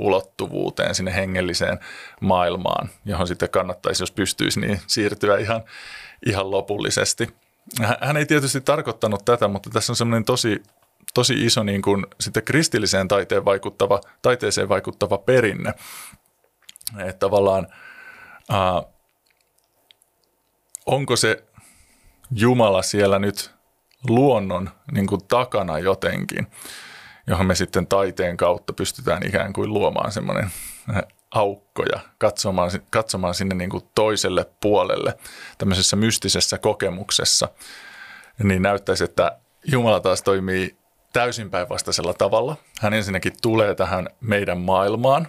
ulottuvuuteen, sinne hengelliseen maailmaan, johon sitten kannattaisi, jos pystyisi, niin siirtyä ihan, ihan lopullisesti. Hän ei tietysti tarkoittanut tätä, mutta tässä on semmoinen tosi, tosi iso niin kuin sitten kristilliseen taiteen vaikuttava, taiteeseen vaikuttava perinne. Että tavallaan äh, onko se Jumala siellä nyt luonnon niin kuin takana jotenkin, johon me sitten taiteen kautta pystytään ikään kuin luomaan semmoinen aukko ja katsomaan, katsomaan sinne niin kuin toiselle puolelle tämmöisessä mystisessä kokemuksessa, niin näyttäisi, että Jumala taas toimii täysin päinvastaisella tavalla. Hän ensinnäkin tulee tähän meidän maailmaan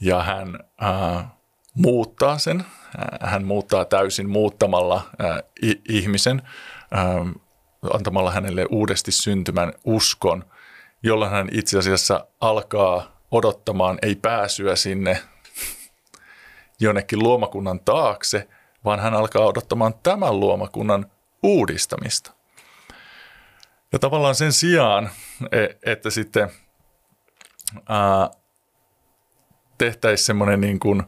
ja hän äh, muuttaa sen. Hän muuttaa täysin muuttamalla äh, ihmisen, äh, antamalla hänelle uudesti syntymän uskon, jolla hän itse asiassa alkaa odottamaan ei pääsyä sinne jonnekin luomakunnan taakse, vaan hän alkaa odottamaan tämän luomakunnan uudistamista. Ja tavallaan sen sijaan, että sitten tehtäisiin semmoinen niin kuin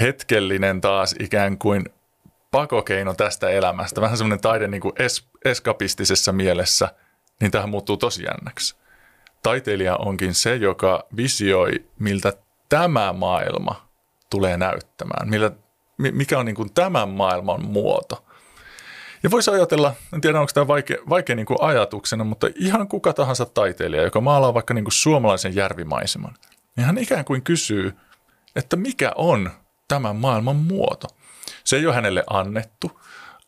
hetkellinen taas ikään kuin pakokeino tästä elämästä, vähän semmoinen taide niin kuin es- eskapistisessa mielessä, niin tämähän muuttuu tosi jännäksi. Taiteilija onkin se, joka visioi, miltä tämä maailma tulee näyttämään, miltä, mikä on niin kuin tämän maailman muoto. Ja voisi ajatella, en tiedä onko tämä vaikea, vaikea niin kuin ajatuksena, mutta ihan kuka tahansa taiteilija, joka maalaa vaikka niin kuin suomalaisen järvimaiseman, niin hän ikään kuin kysyy, että mikä on tämän maailman muoto. Se ei ole hänelle annettu.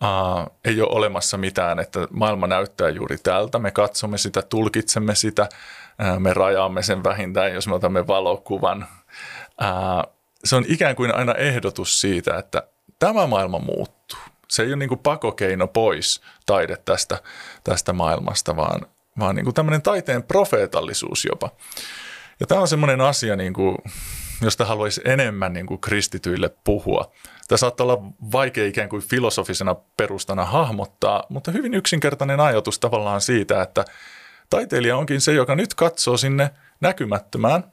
Uh, ei ole olemassa mitään, että maailma näyttää juuri tältä, me katsomme sitä, tulkitsemme sitä, uh, me rajaamme sen vähintään, jos me otamme valokuvan. Uh, se on ikään kuin aina ehdotus siitä, että tämä maailma muuttuu. Se ei ole niin kuin pakokeino pois taide tästä, tästä maailmasta, vaan, vaan niin kuin tämmöinen taiteen profeetallisuus jopa. Ja tämä on semmoinen asia, niin kuin, josta haluaisi enemmän niin kuin kristityille puhua. Tämä saattaa olla vaikea ikään kuin filosofisena perustana hahmottaa, mutta hyvin yksinkertainen ajatus tavallaan siitä, että taiteilija onkin se, joka nyt katsoo sinne näkymättömään,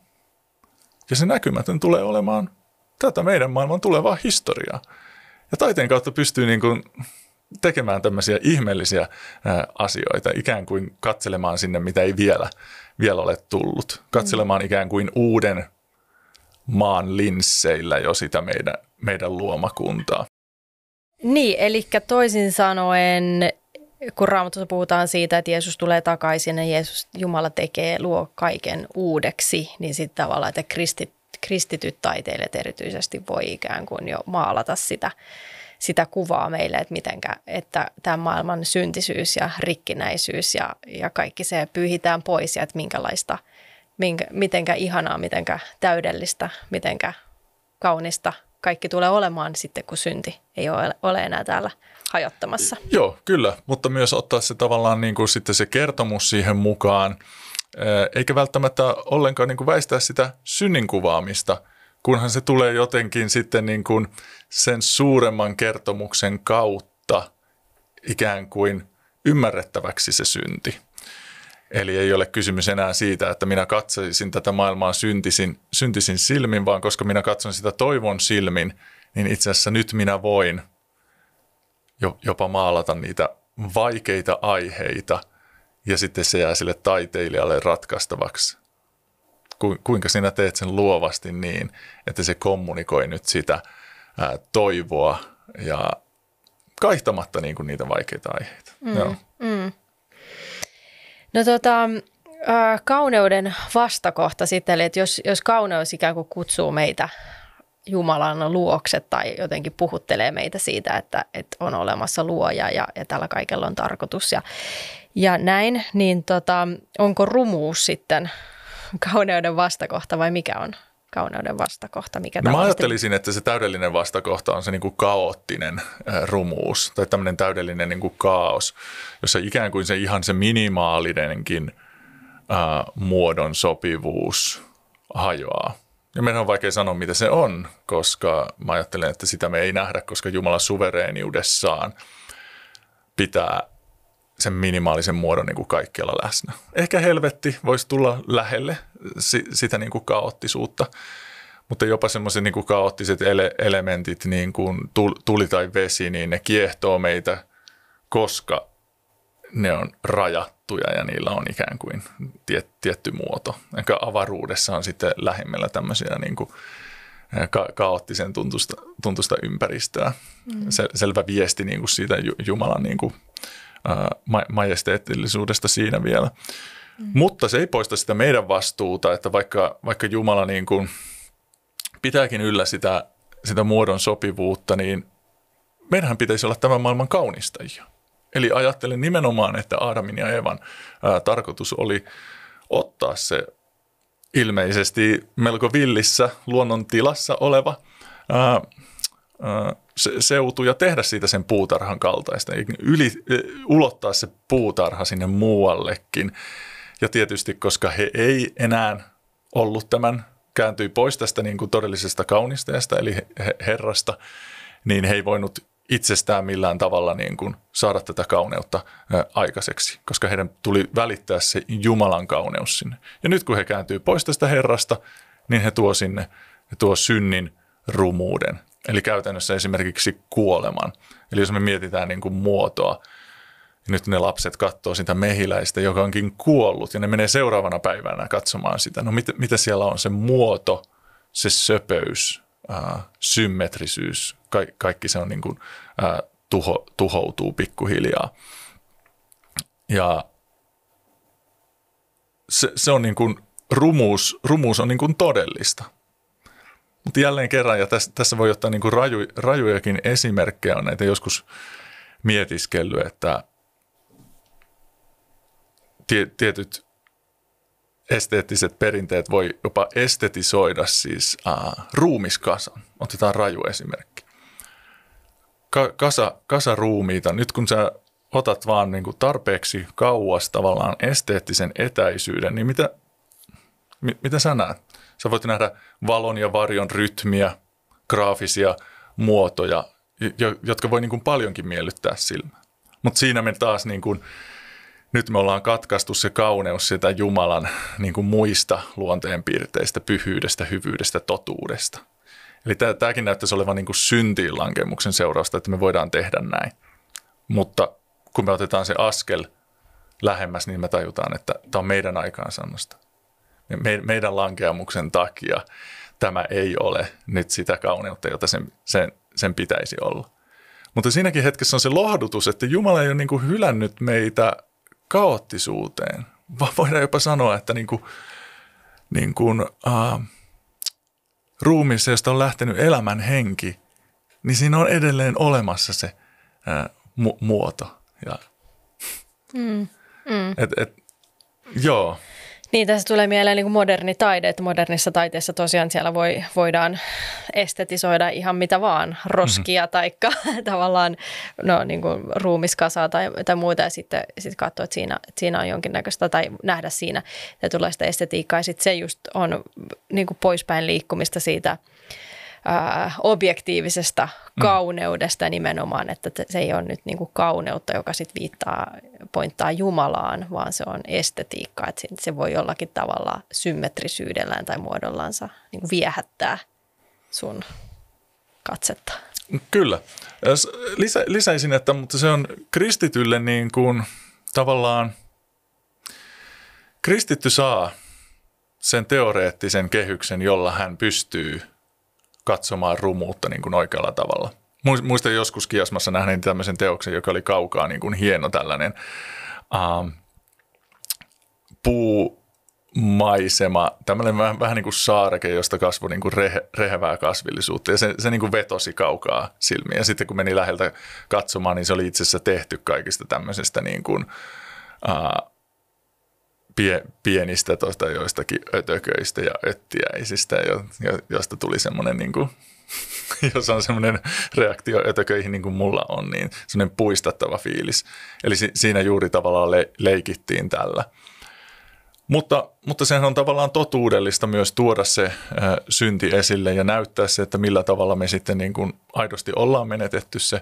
ja se näkymätön tulee olemaan tätä meidän maailman tulevaa historiaa. Ja taiteen kautta pystyy niin kuin tekemään tämmöisiä ihmeellisiä asioita, ikään kuin katselemaan sinne, mitä ei vielä, vielä ole tullut. Katselemaan ikään kuin uuden maan linsseillä jo sitä meidän, meidän luomakuntaa. Niin, eli toisin sanoen, kun Raamatussa puhutaan siitä, että Jeesus tulee takaisin ja Jeesus, Jumala tekee, luo kaiken uudeksi, niin sitten tavallaan, että kristit, kristityt taiteilijat erityisesti voi ikään kuin jo maalata sitä, sitä kuvaa meille, että mitenkä, että tämän maailman syntisyys ja rikkinäisyys ja, ja kaikki se pyyhitään pois ja että minkälaista, minkä, mitenkä ihanaa, mitenkä täydellistä, mitenkä kaunista kaikki tulee olemaan sitten, kun synti ei ole, ole enää täällä hajottamassa. Joo, kyllä, mutta myös ottaa se tavallaan niin kuin sitten se kertomus siihen mukaan, eikä välttämättä ollenkaan niin kuin väistää sitä synnin kuvaamista, kunhan se tulee jotenkin sitten niin kuin sen suuremman kertomuksen kautta ikään kuin ymmärrettäväksi se synti. Eli ei ole kysymys enää siitä, että minä katsoisin tätä maailmaa syntisin, syntisin silmin, vaan koska minä katson sitä toivon silmin, niin itse asiassa nyt minä voin jopa maalata niitä vaikeita aiheita ja sitten se jää sille taiteilijalle ratkaistavaksi. Kuinka sinä teet sen luovasti niin, että se kommunikoi nyt sitä ää, toivoa ja kaihtamatta niin kuin niitä vaikeita aiheita. Mm, Joo. Mm. No tota, äh, kauneuden vastakohta sitten, eli että jos, jos kauneus ikään kuin kutsuu meitä Jumalan luokse tai jotenkin puhuttelee meitä siitä, että, että on olemassa luoja ja, ja tällä kaikella on tarkoitus ja, ja näin, niin tota, onko rumuus sitten kauneuden vastakohta vai mikä on kauneuden vastakohta? Mikä no, mä ajattelisin, että se täydellinen vastakohta on se niin kuin kaoottinen rumuus tai tämmöinen täydellinen niin kuin kaos, jossa ikään kuin se ihan se minimaalinenkin äh, muodon sopivuus hajoaa. Ja meidän on vaikea sanoa, mitä se on, koska mä ajattelen, että sitä me ei nähdä, koska Jumala suvereeniudessaan pitää sen minimaalisen muodon niin kuin kaikkialla läsnä. Ehkä helvetti voisi tulla lähelle sitä niin kuin kaoottisuutta, mutta jopa semmoiset niin kuin kaoottiset ele- elementit, niin kuin tuli tai vesi, niin ne kiehtoo meitä, koska ne on rajattuja ja niillä on ikään kuin tiet- tietty muoto. Enkä avaruudessa on sitten lähimmillä tämmöisiä niin kuin ka- kaoottisen tuntusta, tuntusta ympäristöä. Mm. Sel- selvä viesti niin kuin siitä J- Jumalan niin kuin majesteettillisuudesta siinä vielä. Mm. Mutta se ei poista sitä meidän vastuuta, että vaikka, vaikka Jumala niin kuin pitääkin yllä sitä, sitä muodon sopivuutta, niin meidänhän pitäisi olla tämän maailman kaunistajia. Eli ajattelen nimenomaan, että Aadamin ja Eevan ää, tarkoitus oli ottaa se ilmeisesti melko villissä luonnon tilassa oleva ää, ää, seutu ja tehdä siitä sen puutarhan kaltaista, Yli, ulottaa se puutarha sinne muuallekin. Ja tietysti, koska he ei enää ollut tämän, kääntyi pois tästä niin kuin todellisesta kaunistajasta, eli Herrasta, niin he ei voinut itsestään millään tavalla niin kuin saada tätä kauneutta aikaiseksi, koska heidän tuli välittää se Jumalan kauneus sinne. Ja nyt kun he kääntyy pois tästä Herrasta, niin he tuo sinne he tuo synnin rumuuden. Eli käytännössä esimerkiksi kuoleman. Eli jos me mietitään niin kuin muotoa, niin nyt ne lapset katsoo sitä mehiläistä, joka onkin kuollut, ja ne menee seuraavana päivänä katsomaan sitä. No mit, mitä siellä on? Se muoto, se söpöys, äh, symmetrisyys, ka- kaikki se on niin kuin, äh, tuho, tuhoutuu pikkuhiljaa. Ja se, se on niin kuin, rumuus, rumuus on niin kuin todellista. Mutta jälleen kerran, ja tässä, tässä voi ottaa niin kuin raju, rajujakin esimerkkejä, on näitä joskus mietiskellyt, että tie, tietyt esteettiset perinteet voi jopa estetisoida siis äh, ruumiskasan. Otetaan raju esimerkki. Ka, kasa, kasa ruumiita. Nyt kun sä otat vaan niin kuin tarpeeksi kauas tavallaan esteettisen etäisyyden, niin mitä, mi, mitä sä näet? Sä voit nähdä valon ja varjon rytmiä, graafisia muotoja, jotka voi niin kuin paljonkin miellyttää silmää. Mutta siinä me taas, niin kuin, nyt me ollaan katkaistu se kauneus sitä Jumalan niin kuin muista luonteenpiirteistä, pyhyydestä, hyvyydestä, totuudesta. Eli tämäkin näyttäisi olevan niin kuin syntiin lankemuksen seurausta, että me voidaan tehdä näin. Mutta kun me otetaan se askel lähemmäs, niin me tajutaan, että tämä on meidän aikaansaannosta. Meidän lankeamuksen takia tämä ei ole nyt sitä kauneutta, jota sen, sen, sen pitäisi olla. Mutta siinäkin hetkessä on se lohdutus, että Jumala ei ole niin kuin hylännyt meitä kaoottisuuteen, vaan voidaan jopa sanoa, että niin kuin, niin kuin, äh, ruumiissa, josta on lähtenyt elämän henki, niin siinä on edelleen olemassa se äh, mu- muoto. Ja mm, mm. Et, et, joo. Niin, tässä tulee mieleen niin kuin moderni taide, että modernissa taiteessa tosiaan siellä voi, voidaan estetisoida ihan mitä vaan, roskia taikka mm-hmm. tavallaan no, niin kuin ruumiskasaa tai, tai muuta ja sitten sit katsoa, että siinä, että siinä on jonkinnäköistä tai nähdä siinä tietynlaista estetiikkaa ja sitten se just on niin kuin poispäin liikkumista siitä ää, objektiivisesta kauneudesta mm. nimenomaan, että se ei ole nyt niin kuin kauneutta, joka sitten viittaa pointtaa Jumalaan, vaan se on estetiikka, että se voi jollakin tavalla symmetrisyydellään tai muodollaansa niin kuin viehättää sun katsetta. Kyllä. Lisä, lisäisin, että mutta se on kristitylle niin kuin tavallaan, kristitty saa sen teoreettisen kehyksen, jolla hän pystyy katsomaan rumuutta niin kuin oikealla tavalla. Muistan joskus Kiasmassa nähneeni tämmöisen teoksen, joka oli kaukaa niin kuin hieno tällainen ähm, puumaisema, tämmöinen vähän, vähän niin kuin saareke, josta kasvoi niin kuin rehe, rehevää kasvillisuutta ja se, se niin kuin vetosi kaukaa silmiin. Ja sitten kun meni läheltä katsomaan, niin se oli itse asiassa tehty kaikista tämmöisestä niin kuin, äh, pie, pienistä tosta joistakin ötököistä ja öttiäisistä, jo, jo, josta tuli semmoinen niin kuin jos on semmoinen reaktio ötököihin niin kuin mulla on, niin semmoinen puistattava fiilis. Eli si- siinä juuri tavallaan le- leikittiin tällä. Mutta, mutta sehän on tavallaan totuudellista myös tuoda se äh, synti esille ja näyttää se, että millä tavalla me sitten niin kuin aidosti ollaan menetetty se,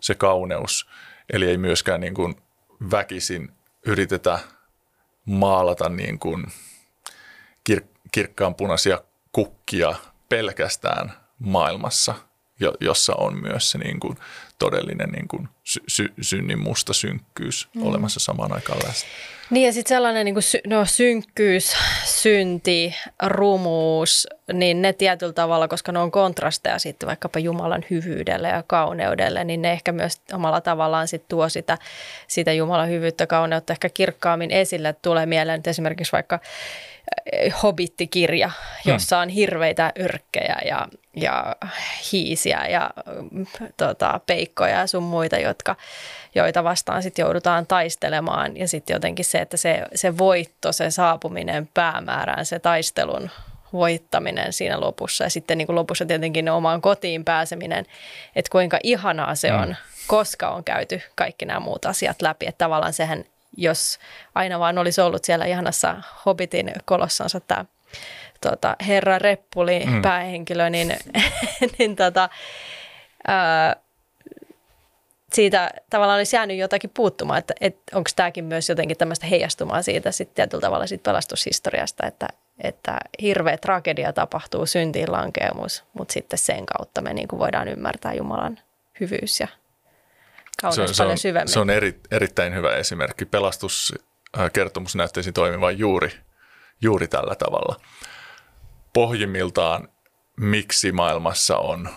se kauneus. Eli ei myöskään niin kuin väkisin yritetä maalata niin kuin kir- kirkkaanpunaisia kukkia pelkästään maailmassa, jossa on myös se niin kuin todellinen niin kuin sy- synnin musta synkkyys mm. olemassa samaan aikaan läsnä. Niin ja sitten sellainen niin kuin sy- no, synkkyys, synti, rumuus, niin ne tietyllä tavalla, koska ne on kontrasteja sitten vaikkapa Jumalan hyvyydelle ja kauneudelle, niin ne ehkä myös omalla tavallaan sitten tuo sitä, sitä Jumalan hyvyyttä, kauneutta ehkä kirkkaammin esille. Tulee mieleen nyt esimerkiksi vaikka Hobbit-kirja, jossa on hirveitä yrkkejä ja, ja hiisiä ja tota, peikkoja ja sun muita, jotka, joita vastaan sit joudutaan taistelemaan. Ja sitten jotenkin se, että se, se voitto, se saapuminen päämäärään, se taistelun voittaminen siinä lopussa. Ja sitten niin kuin lopussa tietenkin ne omaan kotiin pääseminen, että kuinka ihanaa se on, koska on käyty kaikki nämä muut asiat läpi. Että tavallaan sehän jos aina vaan olisi ollut siellä ihanassa Hobbitin kolossansa tämä tota, herra Reppuli, mm. päähenkilö, niin, niin tota, ää, siitä tavallaan olisi jäänyt jotakin puuttumaan, että et, onko tämäkin myös jotenkin tämmöistä heijastumaa siitä sitten tietyllä tavalla siitä pelastushistoriasta, että, että hirveä tragedia tapahtuu, syntiin lankeumus, mutta sitten sen kautta me niin kuin voidaan ymmärtää Jumalan hyvyys ja kauneus paljon syvemmin. Se on eri, erittäin hyvä esimerkki. Pelastuskertomus näyttäisi toimivan juuri, juuri tällä tavalla. Pohjimmiltaan, miksi maailmassa on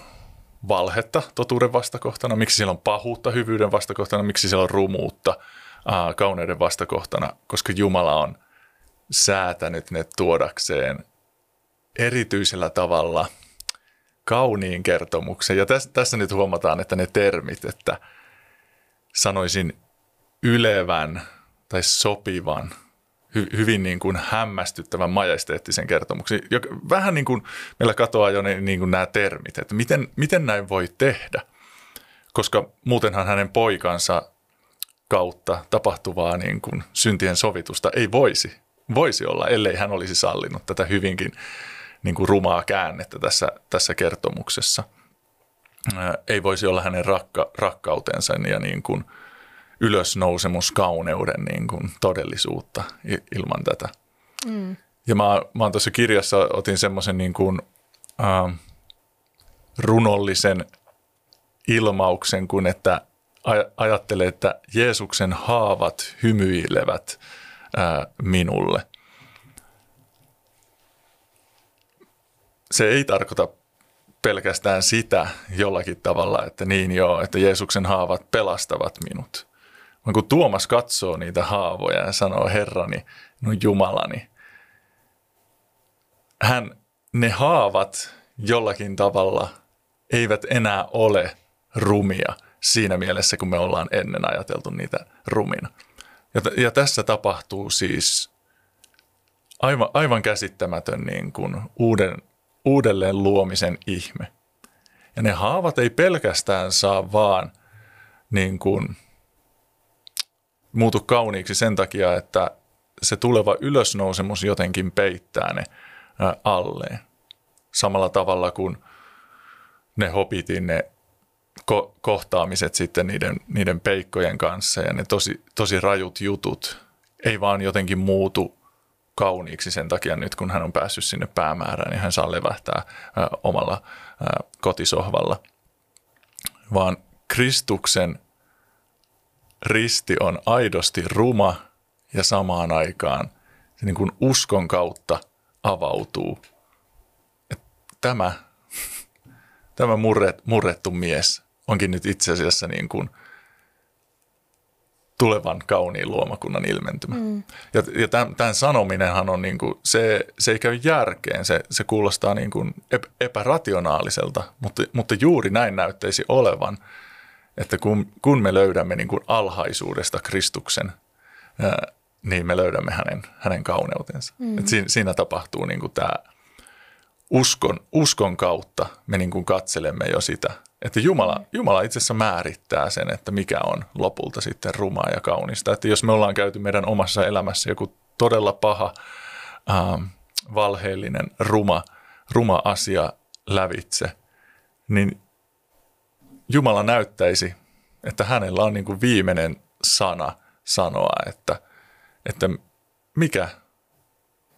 valhetta totuuden vastakohtana, miksi siellä on pahuutta hyvyyden vastakohtana, miksi siellä on rumuutta äh, kauneuden vastakohtana, koska Jumala on säätänyt ne tuodakseen erityisellä tavalla kauniin kertomuksen. Ja tässä, tässä nyt huomataan, että ne termit, että sanoisin ylevän tai sopivan, hy, hyvin niin kuin hämmästyttävän majesteettisen kertomuksen. Vähän niin kuin meillä katoaa jo ne, niin kuin nämä termit, että miten, miten näin voi tehdä, koska muutenhan hänen poikansa kautta tapahtuvaa niin kuin syntien sovitusta ei voisi, voisi olla, ellei hän olisi sallinut tätä hyvinkin niin kuin rumaa käännettä tässä, tässä kertomuksessa. Ei voisi olla hänen rakka, rakkautensa ja niin kuin ylösnousemus kauneuden niin kuin todellisuutta ilman tätä. Mm. Ja mä, mä oon tuossa kirjassa otin semmoisen niin kuin äh, runollisen ilmauksen kuin, että ajattelee, että Jeesuksen haavat hymyilevät ää, minulle. Se ei tarkoita pelkästään sitä jollakin tavalla, että niin joo, että Jeesuksen haavat pelastavat minut. Vaan kun Tuomas katsoo niitä haavoja ja sanoo Herrani, no Jumalani, hän, ne haavat jollakin tavalla eivät enää ole rumia siinä mielessä, kun me ollaan ennen ajateltu niitä rumina. Ja, t- ja tässä tapahtuu siis aivan, aivan käsittämätön niin kuin uuden, uudelleen luomisen ihme. Ja ne haavat ei pelkästään saa vaan niin kuin muutu kauniiksi sen takia, että se tuleva ylösnousemus jotenkin peittää ne alleen. Samalla tavalla kuin ne Hobbitin ne ko- kohtaamiset sitten niiden, niiden peikkojen kanssa ja ne tosi, tosi rajut jutut ei vaan jotenkin muutu kauniiksi sen takia nyt, kun hän on päässyt sinne päämäärään, niin hän saa levähtää ä, omalla ä, kotisohvalla. Vaan Kristuksen risti on aidosti ruma ja samaan aikaan se niin kuin uskon kautta avautuu. Että tämä tämä murret, murrettu mies onkin nyt itse asiassa niin kuin tulevan kauniin luomakunnan ilmentymä. Mm. Ja, ja tämän sanominenhan on niin kuin, se, se ei käy järkeen, se, se kuulostaa niin kuin epärationaaliselta, mutta, mutta juuri näin näyttäisi olevan, että kun, kun me löydämme niin kuin alhaisuudesta Kristuksen, ää, niin me löydämme hänen, hänen kauneutensa. Mm. Et siinä, siinä tapahtuu niin kuin tämä uskon, uskon kautta, me niin kuin katselemme jo sitä, että Jumala, Jumala itse asiassa määrittää sen, että mikä on lopulta sitten rumaa ja kaunista. Että jos me ollaan käyty meidän omassa elämässä joku todella paha, ähm, valheellinen, ruma, ruma asia lävitse, niin Jumala näyttäisi, että hänellä on niin kuin viimeinen sana sanoa, että, että mikä,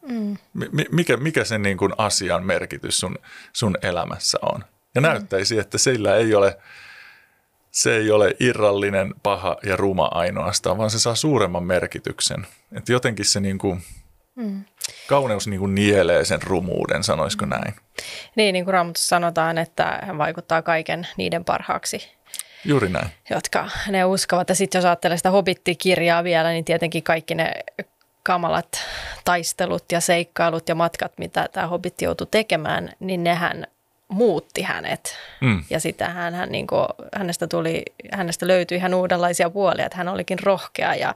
mm. mi, mikä, mikä sen niin kuin asian merkitys sun, sun elämässä on. Ja näyttäisi, että sillä ei ole, se ei ole irrallinen, paha ja ruma ainoastaan, vaan se saa suuremman merkityksen. Että jotenkin se niin kuin, mm. kauneus niin kuin nielee sen rumuuden, sanoisiko näin? Niin, niin kuin Raamatussa sanotaan, että hän vaikuttaa kaiken niiden parhaaksi. Juuri näin. Jotka ne uskovat. Ja sitten jos ajattelee sitä Hobbit-kirjaa vielä, niin tietenkin kaikki ne kamalat taistelut ja seikkailut ja matkat, mitä tämä Hobbit joutui tekemään, niin nehän muutti hänet mm. ja sitä hän, hän niin kuin, hänestä, tuli, hänestä löytyi ihan uudenlaisia puolia, että hän olikin rohkea ja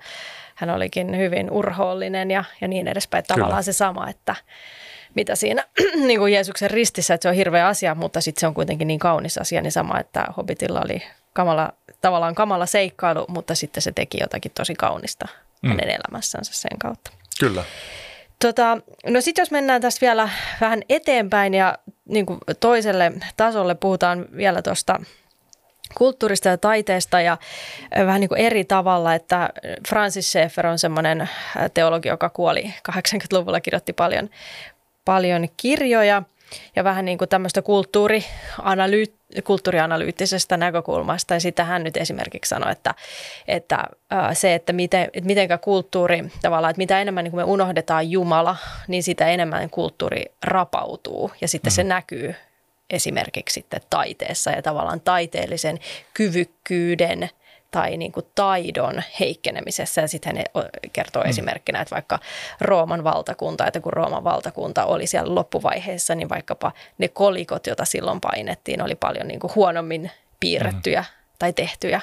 hän olikin hyvin urhoollinen ja, ja niin edespäin. Kyllä. Tavallaan se sama, että mitä siinä niin kuin Jeesuksen ristissä, että se on hirveä asia, mutta sitten se on kuitenkin niin kaunis asia, niin sama, että Hobbitilla oli kamala, tavallaan kamala seikkailu, mutta sitten se teki jotakin tosi kaunista mm. hänen elämässänsä sen kautta. Kyllä. Tota, no sitten jos mennään tässä vielä vähän eteenpäin ja niin kuin toiselle tasolle, puhutaan vielä tuosta kulttuurista ja taiteesta ja vähän niin kuin eri tavalla, että Francis Schaeffer on semmoinen teologi, joka kuoli kahdeksankymmentäluvulla, kirjoitti paljon, paljon kirjoja ja vähän niin kuin tämmöistä kulttuurianalyyt- kulttuurianalyyttisestä näkökulmasta ja sitä hän nyt esimerkiksi sanoi, että, että se, että miten että mitenkä kulttuuri tavallaan, että mitä enemmän niin kuin me unohdetaan Jumala, niin sitä enemmän kulttuuri rapautuu ja sitten se näkyy esimerkiksi sitten taiteessa ja tavallaan taiteellisen kyvykkyyden tai niin kuin taidon heikkenemisessä. Ja sitten hän kertoo mm. esimerkkinä, että vaikka Rooman valtakunta, että kun Rooman valtakunta oli siellä loppuvaiheessa, niin vaikkapa ne kolikot, joita silloin painettiin, oli paljon niin kuin huonommin piirrettyjä mm. tai tehtyjä,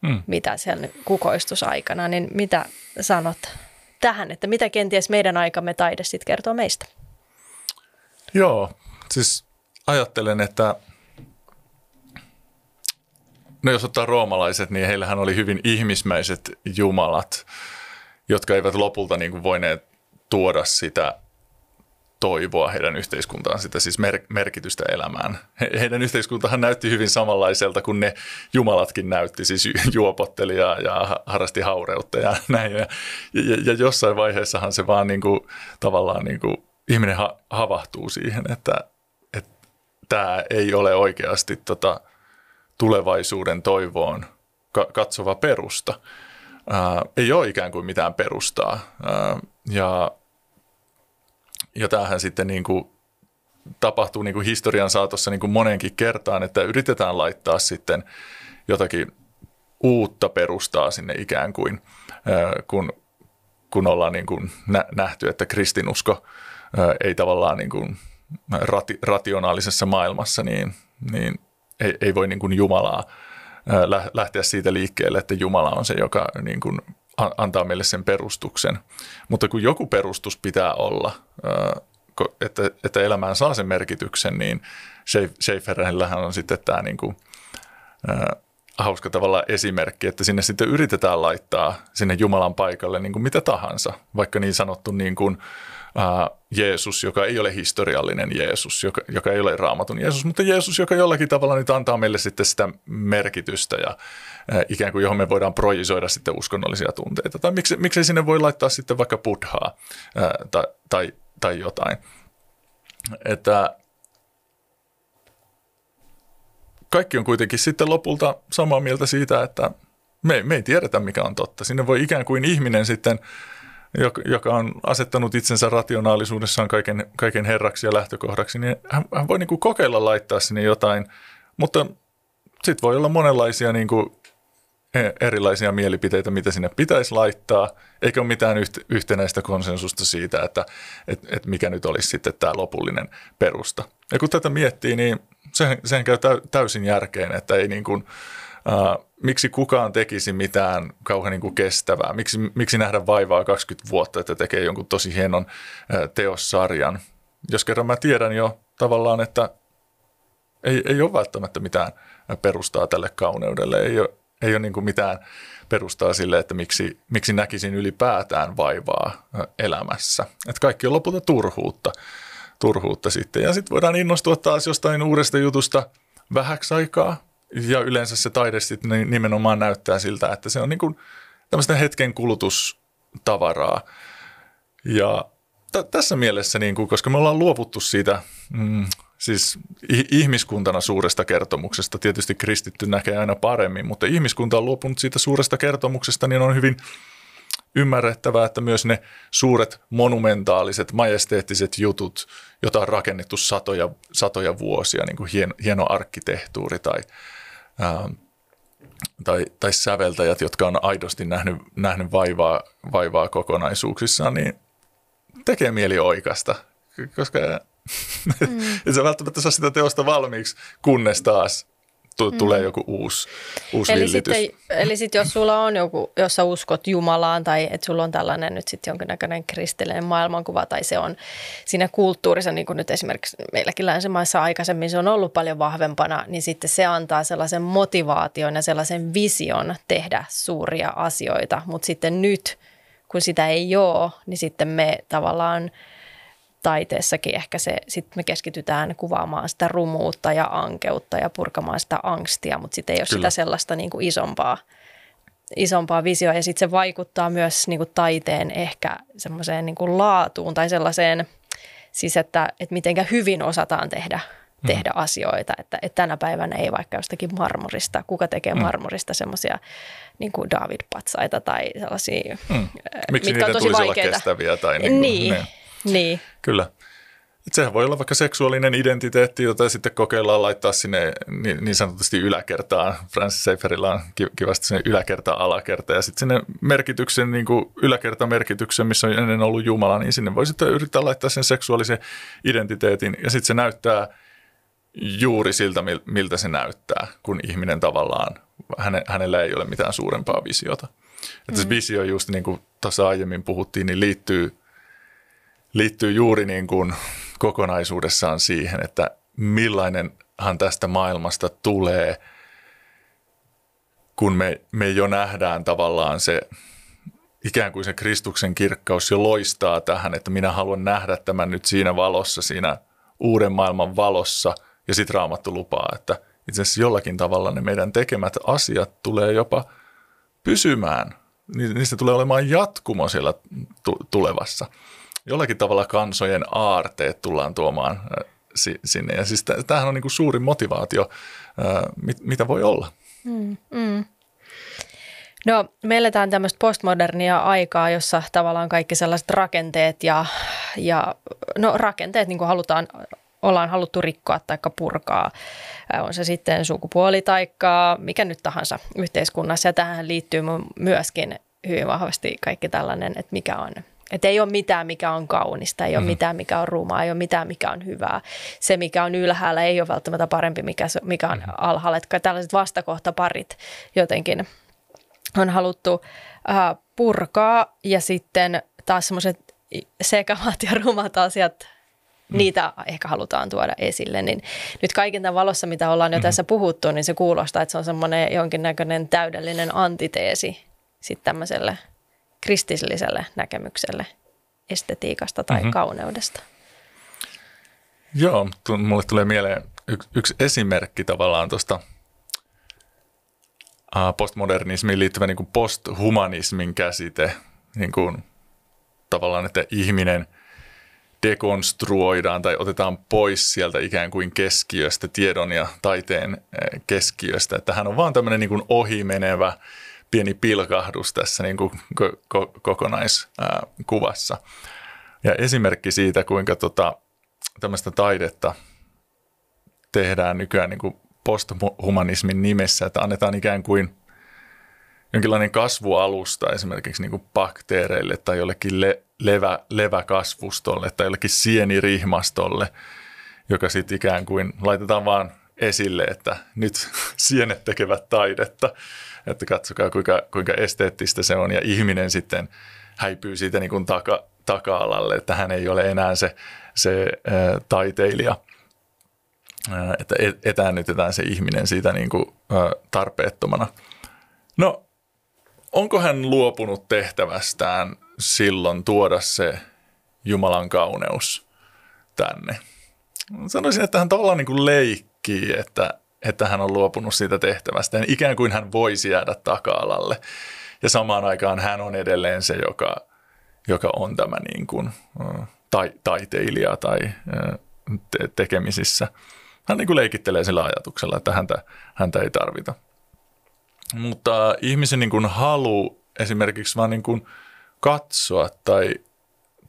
mm. mitä siellä kukoistusaikana. Niin mitä sanot tähän, että mitä kenties meidän aikamme taide sitten kertoo meistä? Joo, siis ajattelen, että no jos ottaa roomalaiset, niin heillähän oli hyvin ihmismäiset jumalat, jotka eivät lopulta niin kuin voineet tuoda sitä toivoa heidän yhteiskuntaan, sitä siis mer- merkitystä elämään. He- heidän yhteiskuntahan näytti hyvin samanlaiselta kuin ne jumalatkin näytti, siis ju- juopotteli ja, ja harrasti haureutta ja näin. Ja, ja, ja jossain vaiheessahan se vaan niin kuin, tavallaan niin kuin, ihminen ha- havahtuu siihen, että, että tämä ei ole oikeasti tota, tulevaisuuden toivoon katsova perusta. Ää, ei ole ikään kuin mitään perustaa. Ää, ja, ja tämähän sitten niin kuin tapahtuu niin kuin historian saatossa niin kuin monenkin kertaan, että yritetään laittaa sitten jotakin uutta perustaa sinne ikään kuin, ää, kun, kun ollaan niin kuin nähty, että kristinusko ää, ei tavallaan niin kuin rati, rationaalisessa maailmassa, niin, niin ei, ei voi niin kuin Jumalaa lähteä siitä liikkeelle, että Jumala on se, joka niin kuin antaa meille sen perustuksen. Mutta kun joku perustus pitää olla, että, että elämään saa sen merkityksen, niin Schaefferillähän on sitten tämä niin kuin, äh, hauska tavalla esimerkki, että sinne sitten yritetään laittaa sinne Jumalan paikalle niin kuin mitä tahansa, vaikka niin sanottu niin kuin, äh, Jeesus, joka ei ole historiallinen Jeesus, joka, joka ei ole Raamatun Jeesus, mutta Jeesus, joka jollakin tavalla nyt antaa meille sitten sitä merkitystä ja äh, ikään kuin johon me voidaan projisoida sitten uskonnollisia tunteita. Tai miksei, miksei sinne voi laittaa sitten vaikka buddhaa äh, tai, tai, tai jotain. Että kaikki on kuitenkin sitten lopulta samaa mieltä siitä, että me, me ei tiedetä, mikä on totta. Sinne voi ikään kuin ihminen sitten, joka on asettanut itsensä rationaalisuudessaan kaiken, kaiken herraksi ja lähtökohdaksi, niin hän, hän voi niin kuin kokeilla laittaa sinne jotain, mutta sitten voi olla monenlaisia niin kuin erilaisia mielipiteitä, mitä sinne pitäisi laittaa, eikä ole mitään yhtenäistä konsensusta siitä, että, että, että mikä nyt olisi sitten tämä lopullinen perusta. Ja kun tätä miettii, niin Sehän, sehän käy täysin järkeen, että ei niin kuin, äh, miksi kukaan tekisi mitään kauhean niin kuin kestävää. Miksi, miksi nähdä vaivaa kaksikymmentä vuotta, että tekee jonkun tosi hienon äh, teossarjan. Jos kerran mä tiedän jo tavallaan, että ei, ei ole välttämättä mitään perustaa tälle kauneudelle. Ei ole, ei ole niin kuin mitään perustaa sille, että miksi, miksi näkisin ylipäätään vaivaa äh, elämässä. Että kaikki on lopulta turhuutta. turhuutta sitten. Ja sitten voidaan innostua taas jostain uudesta jutusta vähäksi aikaa. Ja yleensä se taide sitten nimenomaan näyttää siltä, että se on niin kuin tämmöistä hetken kulutustavaraa. Ja t- tässä mielessä, niin kuin, koska me ollaan luovuttu siitä mm, siis ihmiskuntana suuresta kertomuksesta, tietysti kristitty näkee aina paremmin, mutta ihmiskunta on luopunut siitä suuresta kertomuksesta, niin on hyvin ymmärrettävää, että myös ne suuret monumentaaliset, majesteettiset jutut, joita on rakennettu satoja, satoja vuosia, niin kuin hieno, hieno arkkitehtuuri tai, ää, tai, tai säveltäjät, jotka on aidosti nähnyt, nähnyt vaivaa, vaivaa kokonaisuuksissaan, niin tekee mieli oikasta, koska mm. et sä välttämättä saa sitä teosta valmiiksi, kunnes taas tulee mm. joku uusi, uusi eli villitys. Sitten, eli sitten jos sulla on joku, jos sä uskot Jumalaan tai että sulla on tällainen nyt sitten jonkinnäköinen kristillinen maailmankuva tai se on siinä kulttuurissa, niin kuin nyt esimerkiksi meilläkin länsimaissa aikaisemmin se on ollut paljon vahvempana, niin sitten se antaa sellaisen motivaation ja sellaisen vision tehdä suuria asioita, mutta sitten nyt, kun sitä ei ole, niin sitten me tavallaan taiteessakin ehkä se, sitten me keskitytään kuvaamaan sitä rumuutta ja ankeutta ja purkamaan sitä angstia, mutta sitten ei ole Kyllä. sitä sellaista niin kuin isompaa, isompaa visioa. Ja sitten se vaikuttaa myös niin kuin taiteen ehkä semmoiseen niin kuin laatuun tai sellaiseen, siis että, että mitenkä hyvin osataan tehdä, mm. tehdä asioita. Että, että tänä päivänä ei vaikka jostakin marmorista, kuka tekee mm. marmorista semmoisia niin kuin David-patsaita tai sellaisia, mm. Miksi mitkä on tosi vaikeita. Tai niin. Kuin, niin. niin. Niin. Kyllä. Sehän voi olla vaikka seksuaalinen identiteetti, jota sitten kokeillaan laittaa sinne niin sanotusti yläkertaan. Francis Schaefferillä on kivasti sinne yläkerta-alakerta. Ja sitten sinne merkityksen, niin kuin yläkertamerkityksen, missä on ennen ollut Jumala, niin sinne voi sitten yrittää laittaa sen seksuaalisen identiteetin. Ja sitten se näyttää juuri siltä, miltä se näyttää, kun ihminen tavallaan, häne, hänellä ei ole mitään suurempaa visiota. Että se visio, just niin kuin tuossa aiemmin puhuttiin, niin liittyy liittyy juuri niin kuin kokonaisuudessaan siihen, että millainenhan tästä maailmasta tulee, kun me, me jo nähdään tavallaan se, ikään kuin se Kristuksen kirkkaus jo loistaa tähän, että minä haluan nähdä tämän nyt siinä valossa, siinä uuden maailman valossa, ja sitten Raamattu lupaa, että itse asiassa jollakin tavalla ne meidän tekemät asiat tulee jopa pysymään, niistä tulee olemaan jatkumo siellä tulevassa. Jollakin tavalla kansojen aarteet tullaan tuomaan sinne. Ja siis tämähän on niin kuin suuri motivaatio, mitä voi olla. Mm, mm. No, me eletään tämmöistä postmodernia aikaa, jossa tavallaan kaikki sellaiset rakenteet ja, ja no rakenteet niin kuin halutaan, ollaan haluttu rikkoa tai purkaa. On se sitten sukupuoli tai mikä nyt tahansa yhteiskunnassa. Ja tähän liittyy myöskin hyvin vahvasti kaikki tällainen, että mikä on. Että ei ole mitään, mikä on kaunista, ei ole mm. mitään, mikä on rumaa, ei ole mitään, mikä on hyvää. Se, mikä on ylhäällä, ei ole välttämättä parempi, mikä, se, mikä on mm. alhaalla. Että tällaiset vastakohtaparit jotenkin on haluttu äh, purkaa, ja sitten taas semmoiset sekavat ja rumat asiat, mm. niitä ehkä halutaan tuoda esille. Niin nyt kaiken tämän valossa, mitä ollaan jo mm. tässä puhuttu, niin se kuulostaa, että se on semmoinen jonkinnäköinen täydellinen antiteesi sitten tämmöiselle kristilliselle näkemykselle estetiikasta tai mm-hmm. kauneudesta. Joo, mulle tulee mieleen yksi, yksi esimerkki tavallaan tuosta postmodernismiin liittyvä niin kuin posthumanismin käsite, niin kuin tavallaan, että ihminen dekonstruoidaan tai otetaan pois sieltä ikään kuin keskiöstä, tiedon ja taiteen keskiöstä. Että hän on vaan tämmöinen niin kuin ohimenevä pieni pilkahdus tässä niin kuin ko- kokonaiskuvassa. Ja esimerkki siitä, kuinka tota, tämmöistä taidetta tehdään nykyään niin kuin posthumanismin nimessä, että annetaan ikään kuin jonkinlainen kasvualusta esimerkiksi niin kuin bakteereille tai jollekin le- levä, leväkasvustolle tai jollekin sienirihmastolle, joka sitten ikään kuin laitetaan vaan esille, että nyt sienet tekevät taidetta, että katsokaa kuinka, kuinka esteettistä se on, ja ihminen sitten häipyy siitä niin kuin taka, taka-alalle, että hän ei ole enää se, se ää, taiteilija, ää, että etäännytetään se ihminen siitä niin kuin, ää, tarpeettomana. No, onko hän luopunut tehtävästään silloin tuoda se Jumalan kauneus tänne? Sanoisin, että hän tavallaan niin kuin leikkii, että että hän on luopunut siitä tehtävästä. Ikään kuin hän voisi jäädä taka-alalle. Ja samaan aikaan hän on edelleen se, joka, joka on tämä niin kuin, tai, taiteilija tai te, tekemisissä. Hän niin kuin leikittelee sillä ajatuksella, että häntä, häntä ei tarvita. Mutta ihmisen niin kuin halu esimerkiksi vaan niin kuin katsoa tai,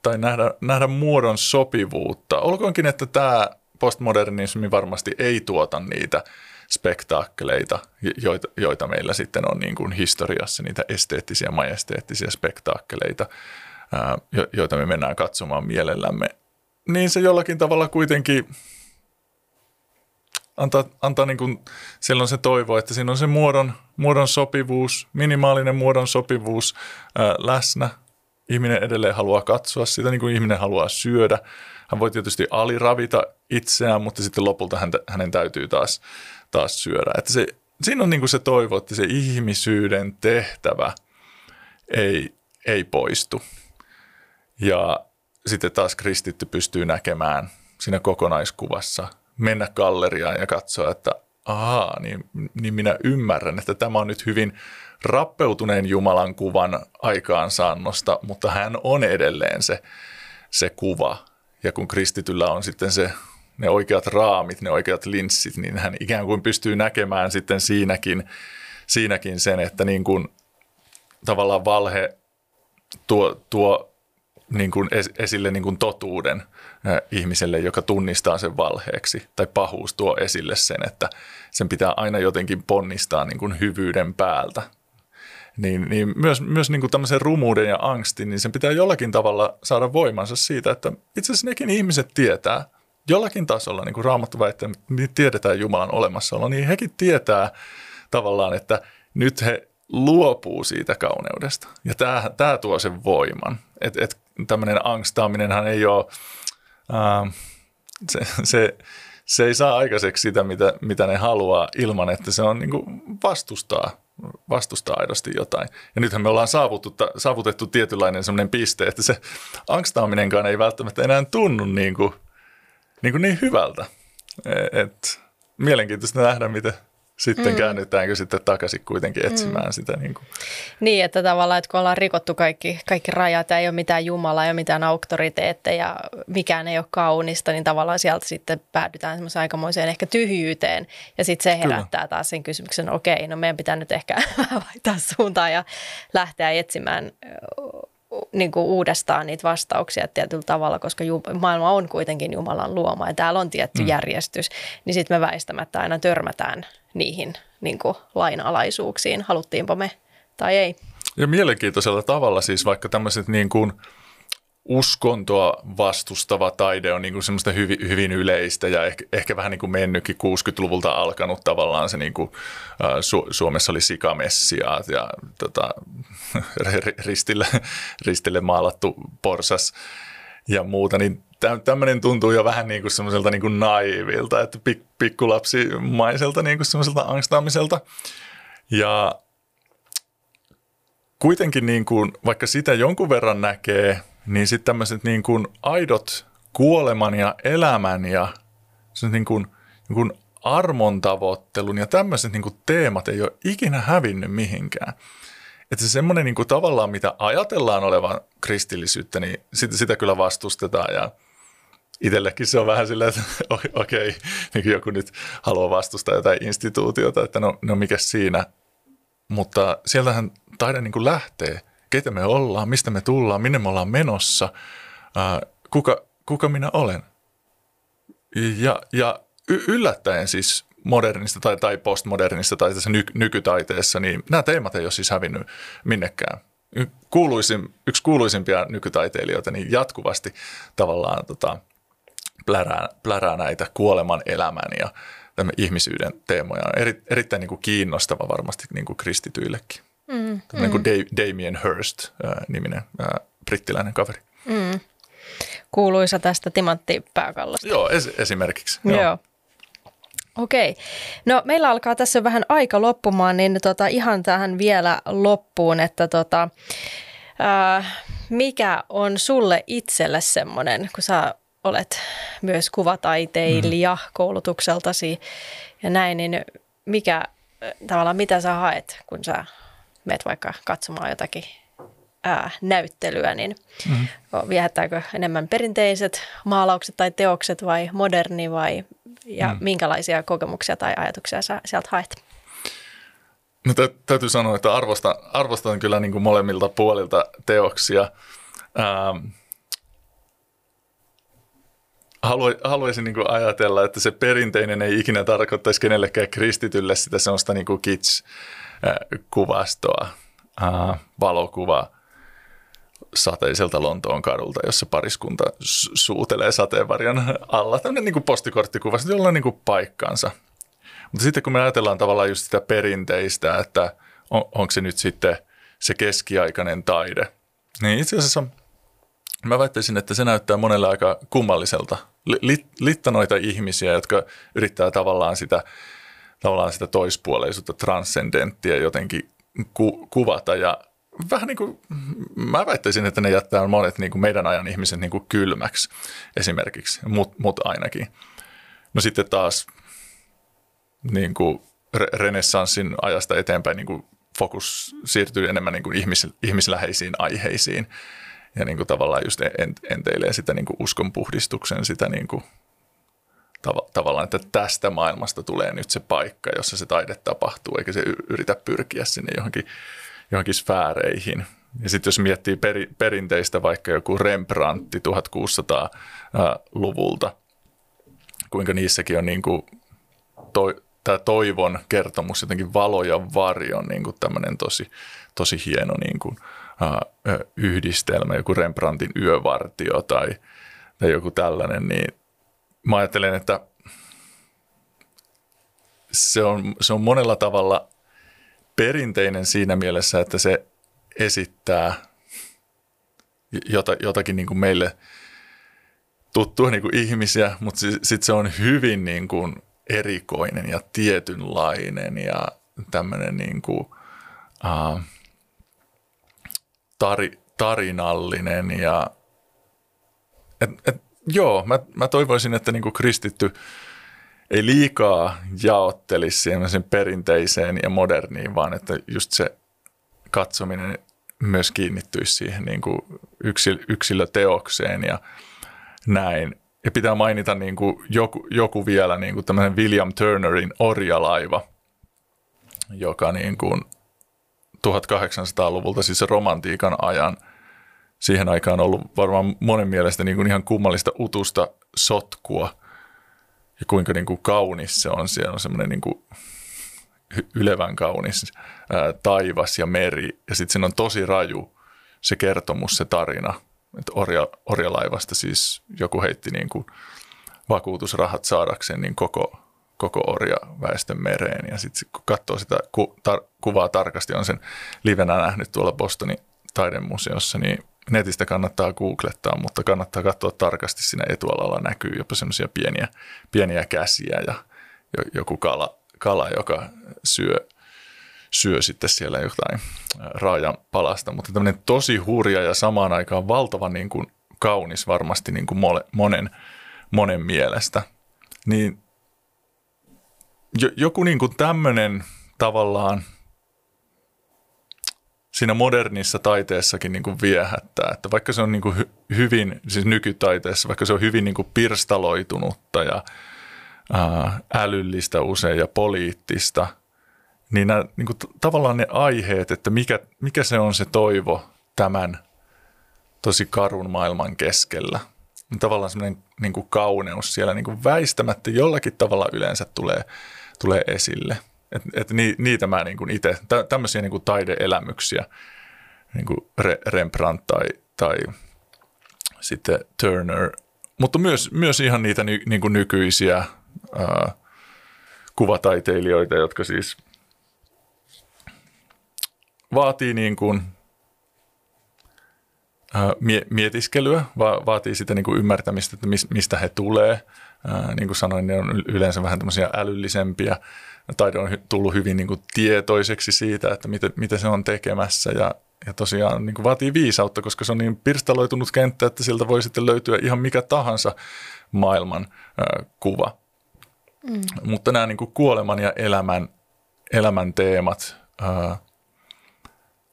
tai nähdä, nähdä muodon sopivuutta. Olkoonkin, että tämä postmodernismi varmasti ei tuota niitä spektaakkeleita, joita, joita meillä sitten on niin kuin historiassa, niitä esteettisiä, majesteettisia spektaakkeleita, joita me mennään katsomaan mielellämme. Niin se jollakin tavalla kuitenkin antaa, antaa niin kuin, siellä on se toivo, että siinä on se muodon, muodon sopivuus, minimaalinen muodon sopivuus ää, läsnä. Ihminen edelleen haluaa katsoa sitä, niin kuin ihminen haluaa syödä. Hän voi tietysti aliravita itseään, mutta sitten lopulta häntä, hänen täytyy taas, taas syödä. Että se, siinä on niin kuin se toivo, että se ihmisyyden tehtävä ei, ei poistu. Ja sitten taas kristitty pystyy näkemään siinä kokonaiskuvassa, mennä galleriaan ja katsoa, että ahaa, niin, niin minä ymmärrän, että tämä on nyt hyvin rappeutuneen Jumalan kuvan aikaansaannosta, mutta hän on edelleen se, se kuva. Ja kun kristityllä on sitten se, ne oikeat raamit, ne oikeat linssit, niin hän ikään kuin pystyy näkemään sitten siinäkin, siinäkin sen, että niin kuin tavallaan valhe tuo, tuo niin kuin esille niin kuin totuuden ihmiselle, joka tunnistaa sen valheeksi. Tai pahuus tuo esille sen, että sen pitää aina jotenkin ponnistaa niin kuin hyvyyden päältä. Niin, niin myös, myös niin kuin tämmöisen rumuuden ja angstin, niin sen pitää jollakin tavalla saada voimansa siitä, että itse asiassa nekin ihmiset tietää jollakin tasolla, niin kuin Raamattu väittää, että tiedetään Jumalan olemassaolo, niin hekin tietää tavallaan, että nyt he luopuu siitä kauneudesta. Ja tämä, tämä tuo sen voiman. Et, et, tämmöinen angstaaminenhan ei ole, ää, se, se, se ei saa aikaiseksi sitä, mitä, mitä ne haluaa ilman, että se on niin kuin vastustaa. vastustaa aidosti jotain. Ja nythän me ollaan saavutettu tietynlainen semmoinen piste, että se angstaaminenkaan ei välttämättä enää tunnu niin, kuin, niin, kuin niin hyvältä. Et, mielenkiintoista nähdä, miten, sitten mm. käännytäänkö sitten takaisin kuitenkin etsimään mm. sitä. Niin, kuin. Niin, että tavallaan, että kun ollaan rikottu kaikki, kaikki rajat ja ei ole mitään Jumalaa, ei ole mitään auktoriteetteja, mikään ei ole kaunista, niin tavallaan sieltä sitten päädytään semmoiseen aikamoiseen ehkä tyhjyyteen. Ja sitten se herättää Kyllä. taas sen kysymyksen, okei, no meidän pitää nyt ehkä vaihtaa suuntaan ja lähteä etsimään niin kuin uudestaan niitä vastauksia tietyllä tavalla, koska maailma on kuitenkin Jumalan luoma ja täällä on tietty mm. järjestys, niin sitten me väistämättä aina törmätään niihin niin kuin lainalaisuuksiin, haluttiinpa me tai ei. Ja mielenkiintoisella tavalla siis vaikka tämmöiset niin kuin uskontoa vastustava taide on niin kuin semmoista hyvin, hyvin yleistä ja ehkä, ehkä vähän niin kuin mennytkin kuusikymmentäluvulta alkanut tavallaan se niin kuin, Su- Suomessa oli sikamessiaat ja tota, ristille, ristille maalattu porsas ja muuta, niin tämmöinen tuntuu jo vähän niin kuin semmoiselta niin kuin naivilta, että pik- pikkulapsimaiselta niin kuin semmoiselta angstaamiselta ja kuitenkin niin kuin, vaikka sitä jonkun verran näkee, niin sitten tämmöiset niin kuin aidot kuoleman ja elämän ja niin kuin, niin kuin armon tavoittelun ja tämmöiset niin kuin teemat ei ole ikinä hävinnyt mihinkään. Että se semmoinen niin kuin tavallaan, mitä ajatellaan olevan kristillisyyttä, niin sitä, sitä kyllä vastustetaan ja itsellekin se on vähän silleen, että okei, okay, niin joku nyt haluaa vastustaa jotain instituutiota, että no, no mikä siinä. Mutta sieltähän taide niin kuin lähtee. Keitä me ollaan, mistä me tullaan, minne me ollaan menossa, kuka, kuka minä olen. Ja, ja yllättäen siis modernista tai, tai postmodernista tai tässä nyky- nykytaiteessa, niin nämä teemat ei ole siis hävinnyt minnekään. Kuuluisin, yksi kuuluisimpia nykytaiteilijoita niin jatkuvasti tavallaan tota, plärää, plärää näitä kuoleman, elämän ja ihmisyyden teemoja. Eri, erittäin niin kuin kiinnostava varmasti niin kuin kristityillekin. Mm, mm. Niin kuin Damien Hirst äh, niminen äh, brittiläinen kaveri. Mm. Kuuluisa tästä timanttipääkallosta. Joo, es- esimerkiksi. Joo. Joo. Okei. No meillä alkaa tässä vähän aika loppumaan, niin tota, ihan tähän vielä loppuun, että tota, äh, mikä on sulle itselle semmoinen, kun sä olet myös kuvataiteilija mm. koulutukseltasi ja näin, niin mikä tavallaan mitä sä haet, kun sä meet vaikka katsomaan jotakin ää, näyttelyä, niin mm-hmm. viehättääkö enemmän perinteiset maalaukset tai teokset vai moderni vai ja mm. minkälaisia kokemuksia tai ajatuksia sä sieltä haet? No, tä- täytyy sanoa, että arvostan, arvostan kyllä niin kuin molemmilta puolilta teoksia. Ähm, halu- haluaisin niin kuin ajatella, että se perinteinen ei ikinä tarkoittaisi kenellekään kristitylle sitä sellaista niin kuin kitsch kuvastoa, äh, valokuvaa sateiselta Lontoon kadulta, jossa pariskunta suutelee sateenvarjon alla. Tämmöinen niin kuin postikorttikuvasta, jolla on niin kuin paikkansa. Mutta sitten kun me ajatellaan tavallaan just sitä perinteistä, että on, onko se nyt sitten se keskiaikainen taide, niin itse asiassa mä väittäisin, että se näyttää monelle aika kummalliselta. Lit, littanoita ihmisiä, jotka yrittää tavallaan sitä tavallaan sitä toispuoleisuutta, transcendenttia jotenkin ku- kuvata. Ja vähän niin kuin, mä väittäisin, että ne jättää monet niin kuin meidän ajan ihmiset niin kuin kylmäksi esimerkiksi, mut, mut ainakin. No sitten taas niin kuin re- renessanssin ajasta eteenpäin niin kuin fokus siirtyy enemmän niin kuin ihmis- ihmisläheisiin aiheisiin. Ja niin kuin tavallaan just ent- enteilee sitä niin kuin uskonpuhdistuksen, sitä niin kuin Tav- tavallaan, että tästä maailmasta tulee nyt se paikka, jossa se taide tapahtuu, eikä se yritä pyrkiä sinne johonkin, johonkin sfääreihin. Ja sitten jos miettii peri- perinteistä vaikka joku Rembrandt tuhatkuusisataaluvulta, kuinka niissäkin on niin kuin to- tämä toivon kertomus, jotenkin valo ja varjo, niin kuin tämmöinen tosi, tosi hieno niin kuin, äh, yhdistelmä, joku Rembrandtin yövartio tai, tai joku tällainen, niin mä ajattelen, että se on, se on monella tavalla perinteinen siinä mielessä, että se esittää jotakin niin kuin meille tuttua niin kuin ihmisiä, mutta sitten se on hyvin niin kuin erikoinen ja tietynlainen ja tämmöinen niin kuin, äh, tari, tarinallinen ja et, et, Joo, mä, mä toivoisin, että niinku kristitty ei liikaa jaottelisi siihen perinteiseen ja moderniin, vaan että just se katsominen myös kiinnittyisi siihen niin kuin yksilöteokseen ja näin. Ja pitää mainita niin kuin joku, joku vielä niin kuin tämmöinen William Turnerin Orjalaiva, joka niin kuin tuhatkahdeksansataaluvulta, siis romantiikan ajan, siihen aikaan on ollut varmaan monen mielestä niin kuin ihan kummallista utusta sotkua ja kuinka niin kuin kaunis se on. Siellä on semmoinen niin kuin ylevän kaunis ää, taivas ja meri ja sitten siinä on tosi raju se kertomus, se tarina. Että orja, orjalaivasta siis joku heitti niin kuin vakuutusrahat saadakseen niin koko, koko orjaväestön mereen. Ja sitten kun katsoo sitä ku, tar, kuvaa tarkasti, on sen livenä nähnyt tuolla Bostonin taidemuseossa, niin netistä kannattaa googlettaa, mutta kannattaa katsoa tarkasti. Siinä etualalla näkyy jopa semmoisia pieniä, pieniä käsiä ja joku kala, kala joka syö, syö sitten siellä jotain raajan palasta. Mutta tämmöinen tosi hurja ja samaan aikaan valtavan niin kuin kaunis varmasti niin kuin monen, monen mielestä. Niin joku niin kuin tämmöinen tavallaan siinä modernissa taiteessakin niin kuin viehättää, että vaikka se on niin kuin hy- hyvin, siis nykytaiteessa, vaikka se on hyvin niin kuin pirstaloitunutta ja ää, älyllistä usein ja poliittista, niin, nämä, niin kuin, tavallaan ne aiheet, että mikä, mikä se on se toivo tämän tosi karun maailman keskellä, niin tavallaan semmoinen niin kuin kauneus siellä niin kuin väistämättä jollakin tavalla yleensä tulee, tulee esille. Et, et ni, niitä mä niin kuin itse, tä, tämmöisiä niin kuin taideelämyksiä, niin kuin Re, Rembrandt tai, tai sitten Turner, mutta myös, myös ihan niitä ny, niin kuin nykyisiä ää, kuvataiteilijoita, jotka siis vaatii niin kuin ää, mie, mietiskelyä, va, vaatii sitä niin kuin ymmärtämistä, että mis, mistä he tulee. Ää, niin kuin sanoin, ne on yleensä vähän tämmöisiä älyllisempiä. Taide on tullut hyvin niin kuin tietoiseksi siitä, että mitä, mitä se on tekemässä ja, ja tosiaan niin kuin vaatii viisautta, koska se on niin pirstaloitunut kenttä, että sieltä voi sitten löytyä ihan mikä tahansa maailman äh, kuva. Mm. Mutta nämä niin kuin kuoleman ja elämän, elämän teemat, äh,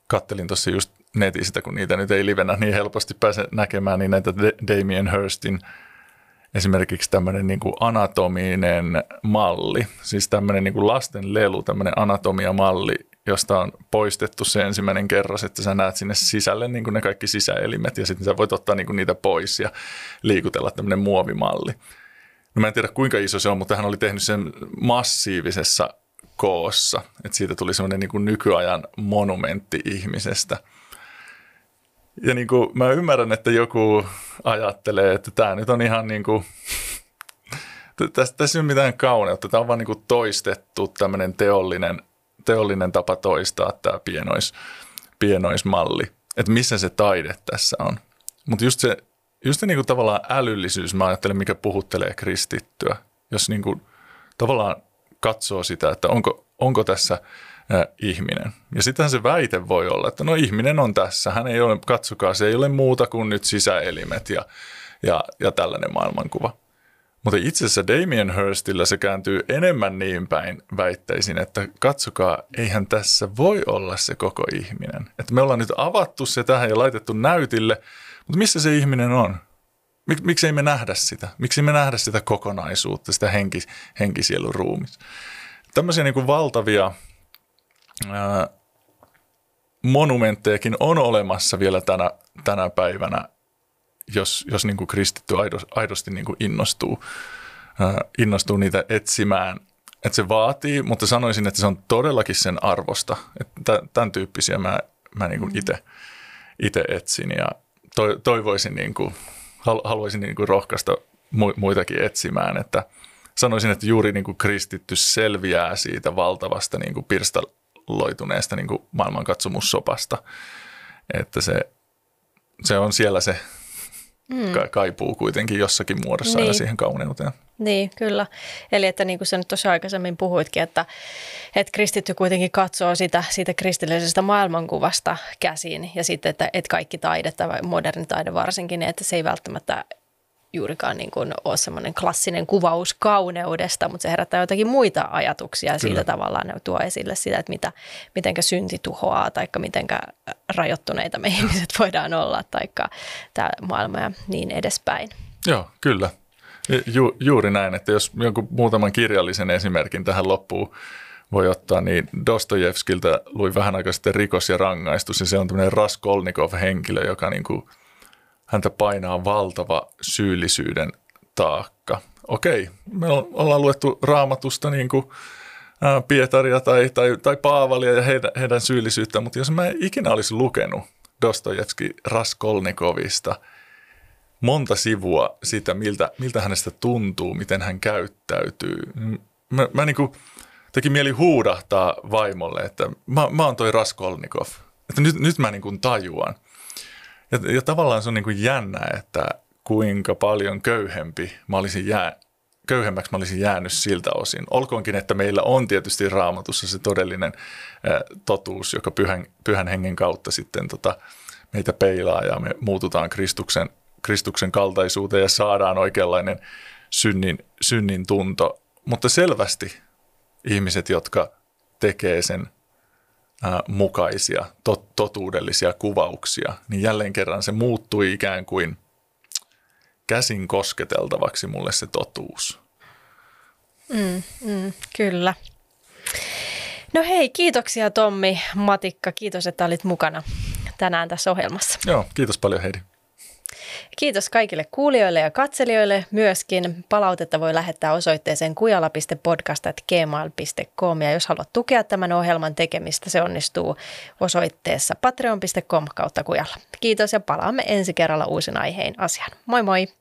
kattelin tuossa just netistä, kun niitä nyt ei livenä niin helposti pääse näkemään, niin näitä Damien Hirstin esimerkiksi tämmöinen niin kuin anatominen malli, siis tämmöinen niin kuin lasten lelu, tämmöinen anatomiamalli, josta on poistettu se ensimmäinen kerros, että sä näet sinne sisälle niin kuin ne kaikki sisäelimet ja sitten sä voit ottaa niin kuin niitä pois ja liikutella tämmöinen muovimalli. No mä en tiedä kuinka iso se on, mutta hän oli tehnyt sen massiivisessa koossa, että siitä tuli semmoinen niin kuin nykyajan monumentti ihmisestä. Ja niin kuin mä ymmärrän, että joku ajattelee, että tämä nyt on ihan niin kuin, tässä, tässä ei ole mitään kauneutta. Tämä on vaan niin kuin toistettu tämmöinen teollinen, teollinen tapa toistaa tämä pienois, pienoismalli. Että missä se taide tässä on. Mutta just se, just se niin kuin tavallaan älyllisyys, mä ajattelen, mikä puhuttelee kristittyä. Jos niin kuin tavallaan katsoo sitä, että onko, onko tässä ihminen. Ja sitähän se väite voi olla, että no ihminen on tässä, hän ei ole, katsokaa, se ei ole muuta kuin nyt sisäelimet ja, ja, ja tällainen maailmankuva. Mutta itse asiassa Damien Hirstillä se kääntyy enemmän niin päin väitteisin, että katsokaa, eihän tässä voi olla se koko ihminen. Että me ollaan nyt avattu se tähän ja laitettu näytille, mutta missä se ihminen on? Mik, miksi ei me nähdä sitä? Miksi me nähdä sitä kokonaisuutta, sitä henki, henkisielun ruumis? Tämmöisiä niin kuin valtavia monumenttejakin on olemassa vielä tänä, tänä päivänä, jos, jos niin kuin kristitty aidosti niin kuin innostuu, innostuu niitä etsimään. Että se vaatii, mutta sanoisin, että se on todellakin sen arvosta. Että tämän tyyppisiä mä, mä niin kuin ite, ite etsin ja toivoisin, niin kuin, haluaisin niin kuin rohkaista muitakin etsimään, että sanoisin, että juuri niin kuin kristitty selviää siitä valtavasta niin kuin pirstaloituneesta niin kuin maailmankatsomustopasta, että se, se on siellä se mm. kaipuu kuitenkin jossakin muodossa niin aina siihen kauneuteen. Niin, kyllä. Eli että niin kuin sä nyt tuossa aikaisemmin puhuitkin, että, että kristitty kuitenkin katsoo sitä, siitä kristillisestä maailmankuvasta käsin ja sitten, että, että kaikki taide tai moderni taide varsinkin, että se ei välttämättä juurikaan niin kuin ole semmoinen klassinen kuvaus kauneudesta, mutta se herättää jotakin muita ajatuksia. Sillä tavallaan ne tuo esille sitä, että mitä, mitenkä synti tuhoaa tai mitenkä rajoittuneita me ihmiset voidaan olla tai tämä maailma ja niin edespäin. Joo, kyllä. Ju, juuri näin, että jos jonkun muutaman kirjallisen esimerkin tähän loppuun voi ottaa, niin Dostojevskiltä luin vähän aikaa sitten Rikos ja rangaistus, ja se on tämmöinen Raskolnikov-henkilö, joka niin kuin, häntä painaa valtava syyllisyyden taakka. Okei, me ollaan luettu Raamatusta niin kuin Pietaria tai, tai, tai Paavalia ja heidän, heidän syyllisyyttä, mutta jos mä en ikinä olisi lukenut Dostojevski Raskolnikovista monta sivua sitä, miltä, miltä hänestä tuntuu, miten hän käyttäytyy. Mä, mä niin kuin teki mieli huudahtaa vaimolle, että mä, mä oon toi Raskolnikov, että nyt, nyt mä niin kuin tajuan. Ja, ja tavallaan se on niin kuin jännä, että kuinka paljon köyhempi mä olisin jää, köyhemmäksi mä olisin jäänyt siltä osin. Olkoonkin, että meillä on tietysti Raamatussa se todellinen äh, totuus, joka pyhän, pyhän hengen kautta sitten tota, meitä peilaa ja me muututaan Kristuksen, Kristuksen kaltaisuuteen ja saadaan oikeanlainen synnin, synnin tunto. Mutta selvästi ihmiset, jotka tekee sen mukaisia, tot, totuudellisia kuvauksia, niin jälleen kerran se muuttui ikään kuin käsin kosketeltavaksi mulle se totuus. Mm, mm, kyllä. No hei, kiitoksia Tommi Matikka. Kiitos, että olit mukana tänään tässä ohjelmassa. Joo, kiitos paljon Heidi. Kiitos kaikille kuulijoille ja katselijoille myöskin. Palautetta voi lähettää osoitteeseen kujala piste podcast at gmail piste com ja jos haluat tukea tämän ohjelman tekemistä, se onnistuu osoitteessa patreon piste com kautta kujalla. Kiitos ja palaamme ensi kerralla uusin aiheen asiaan. Moi moi!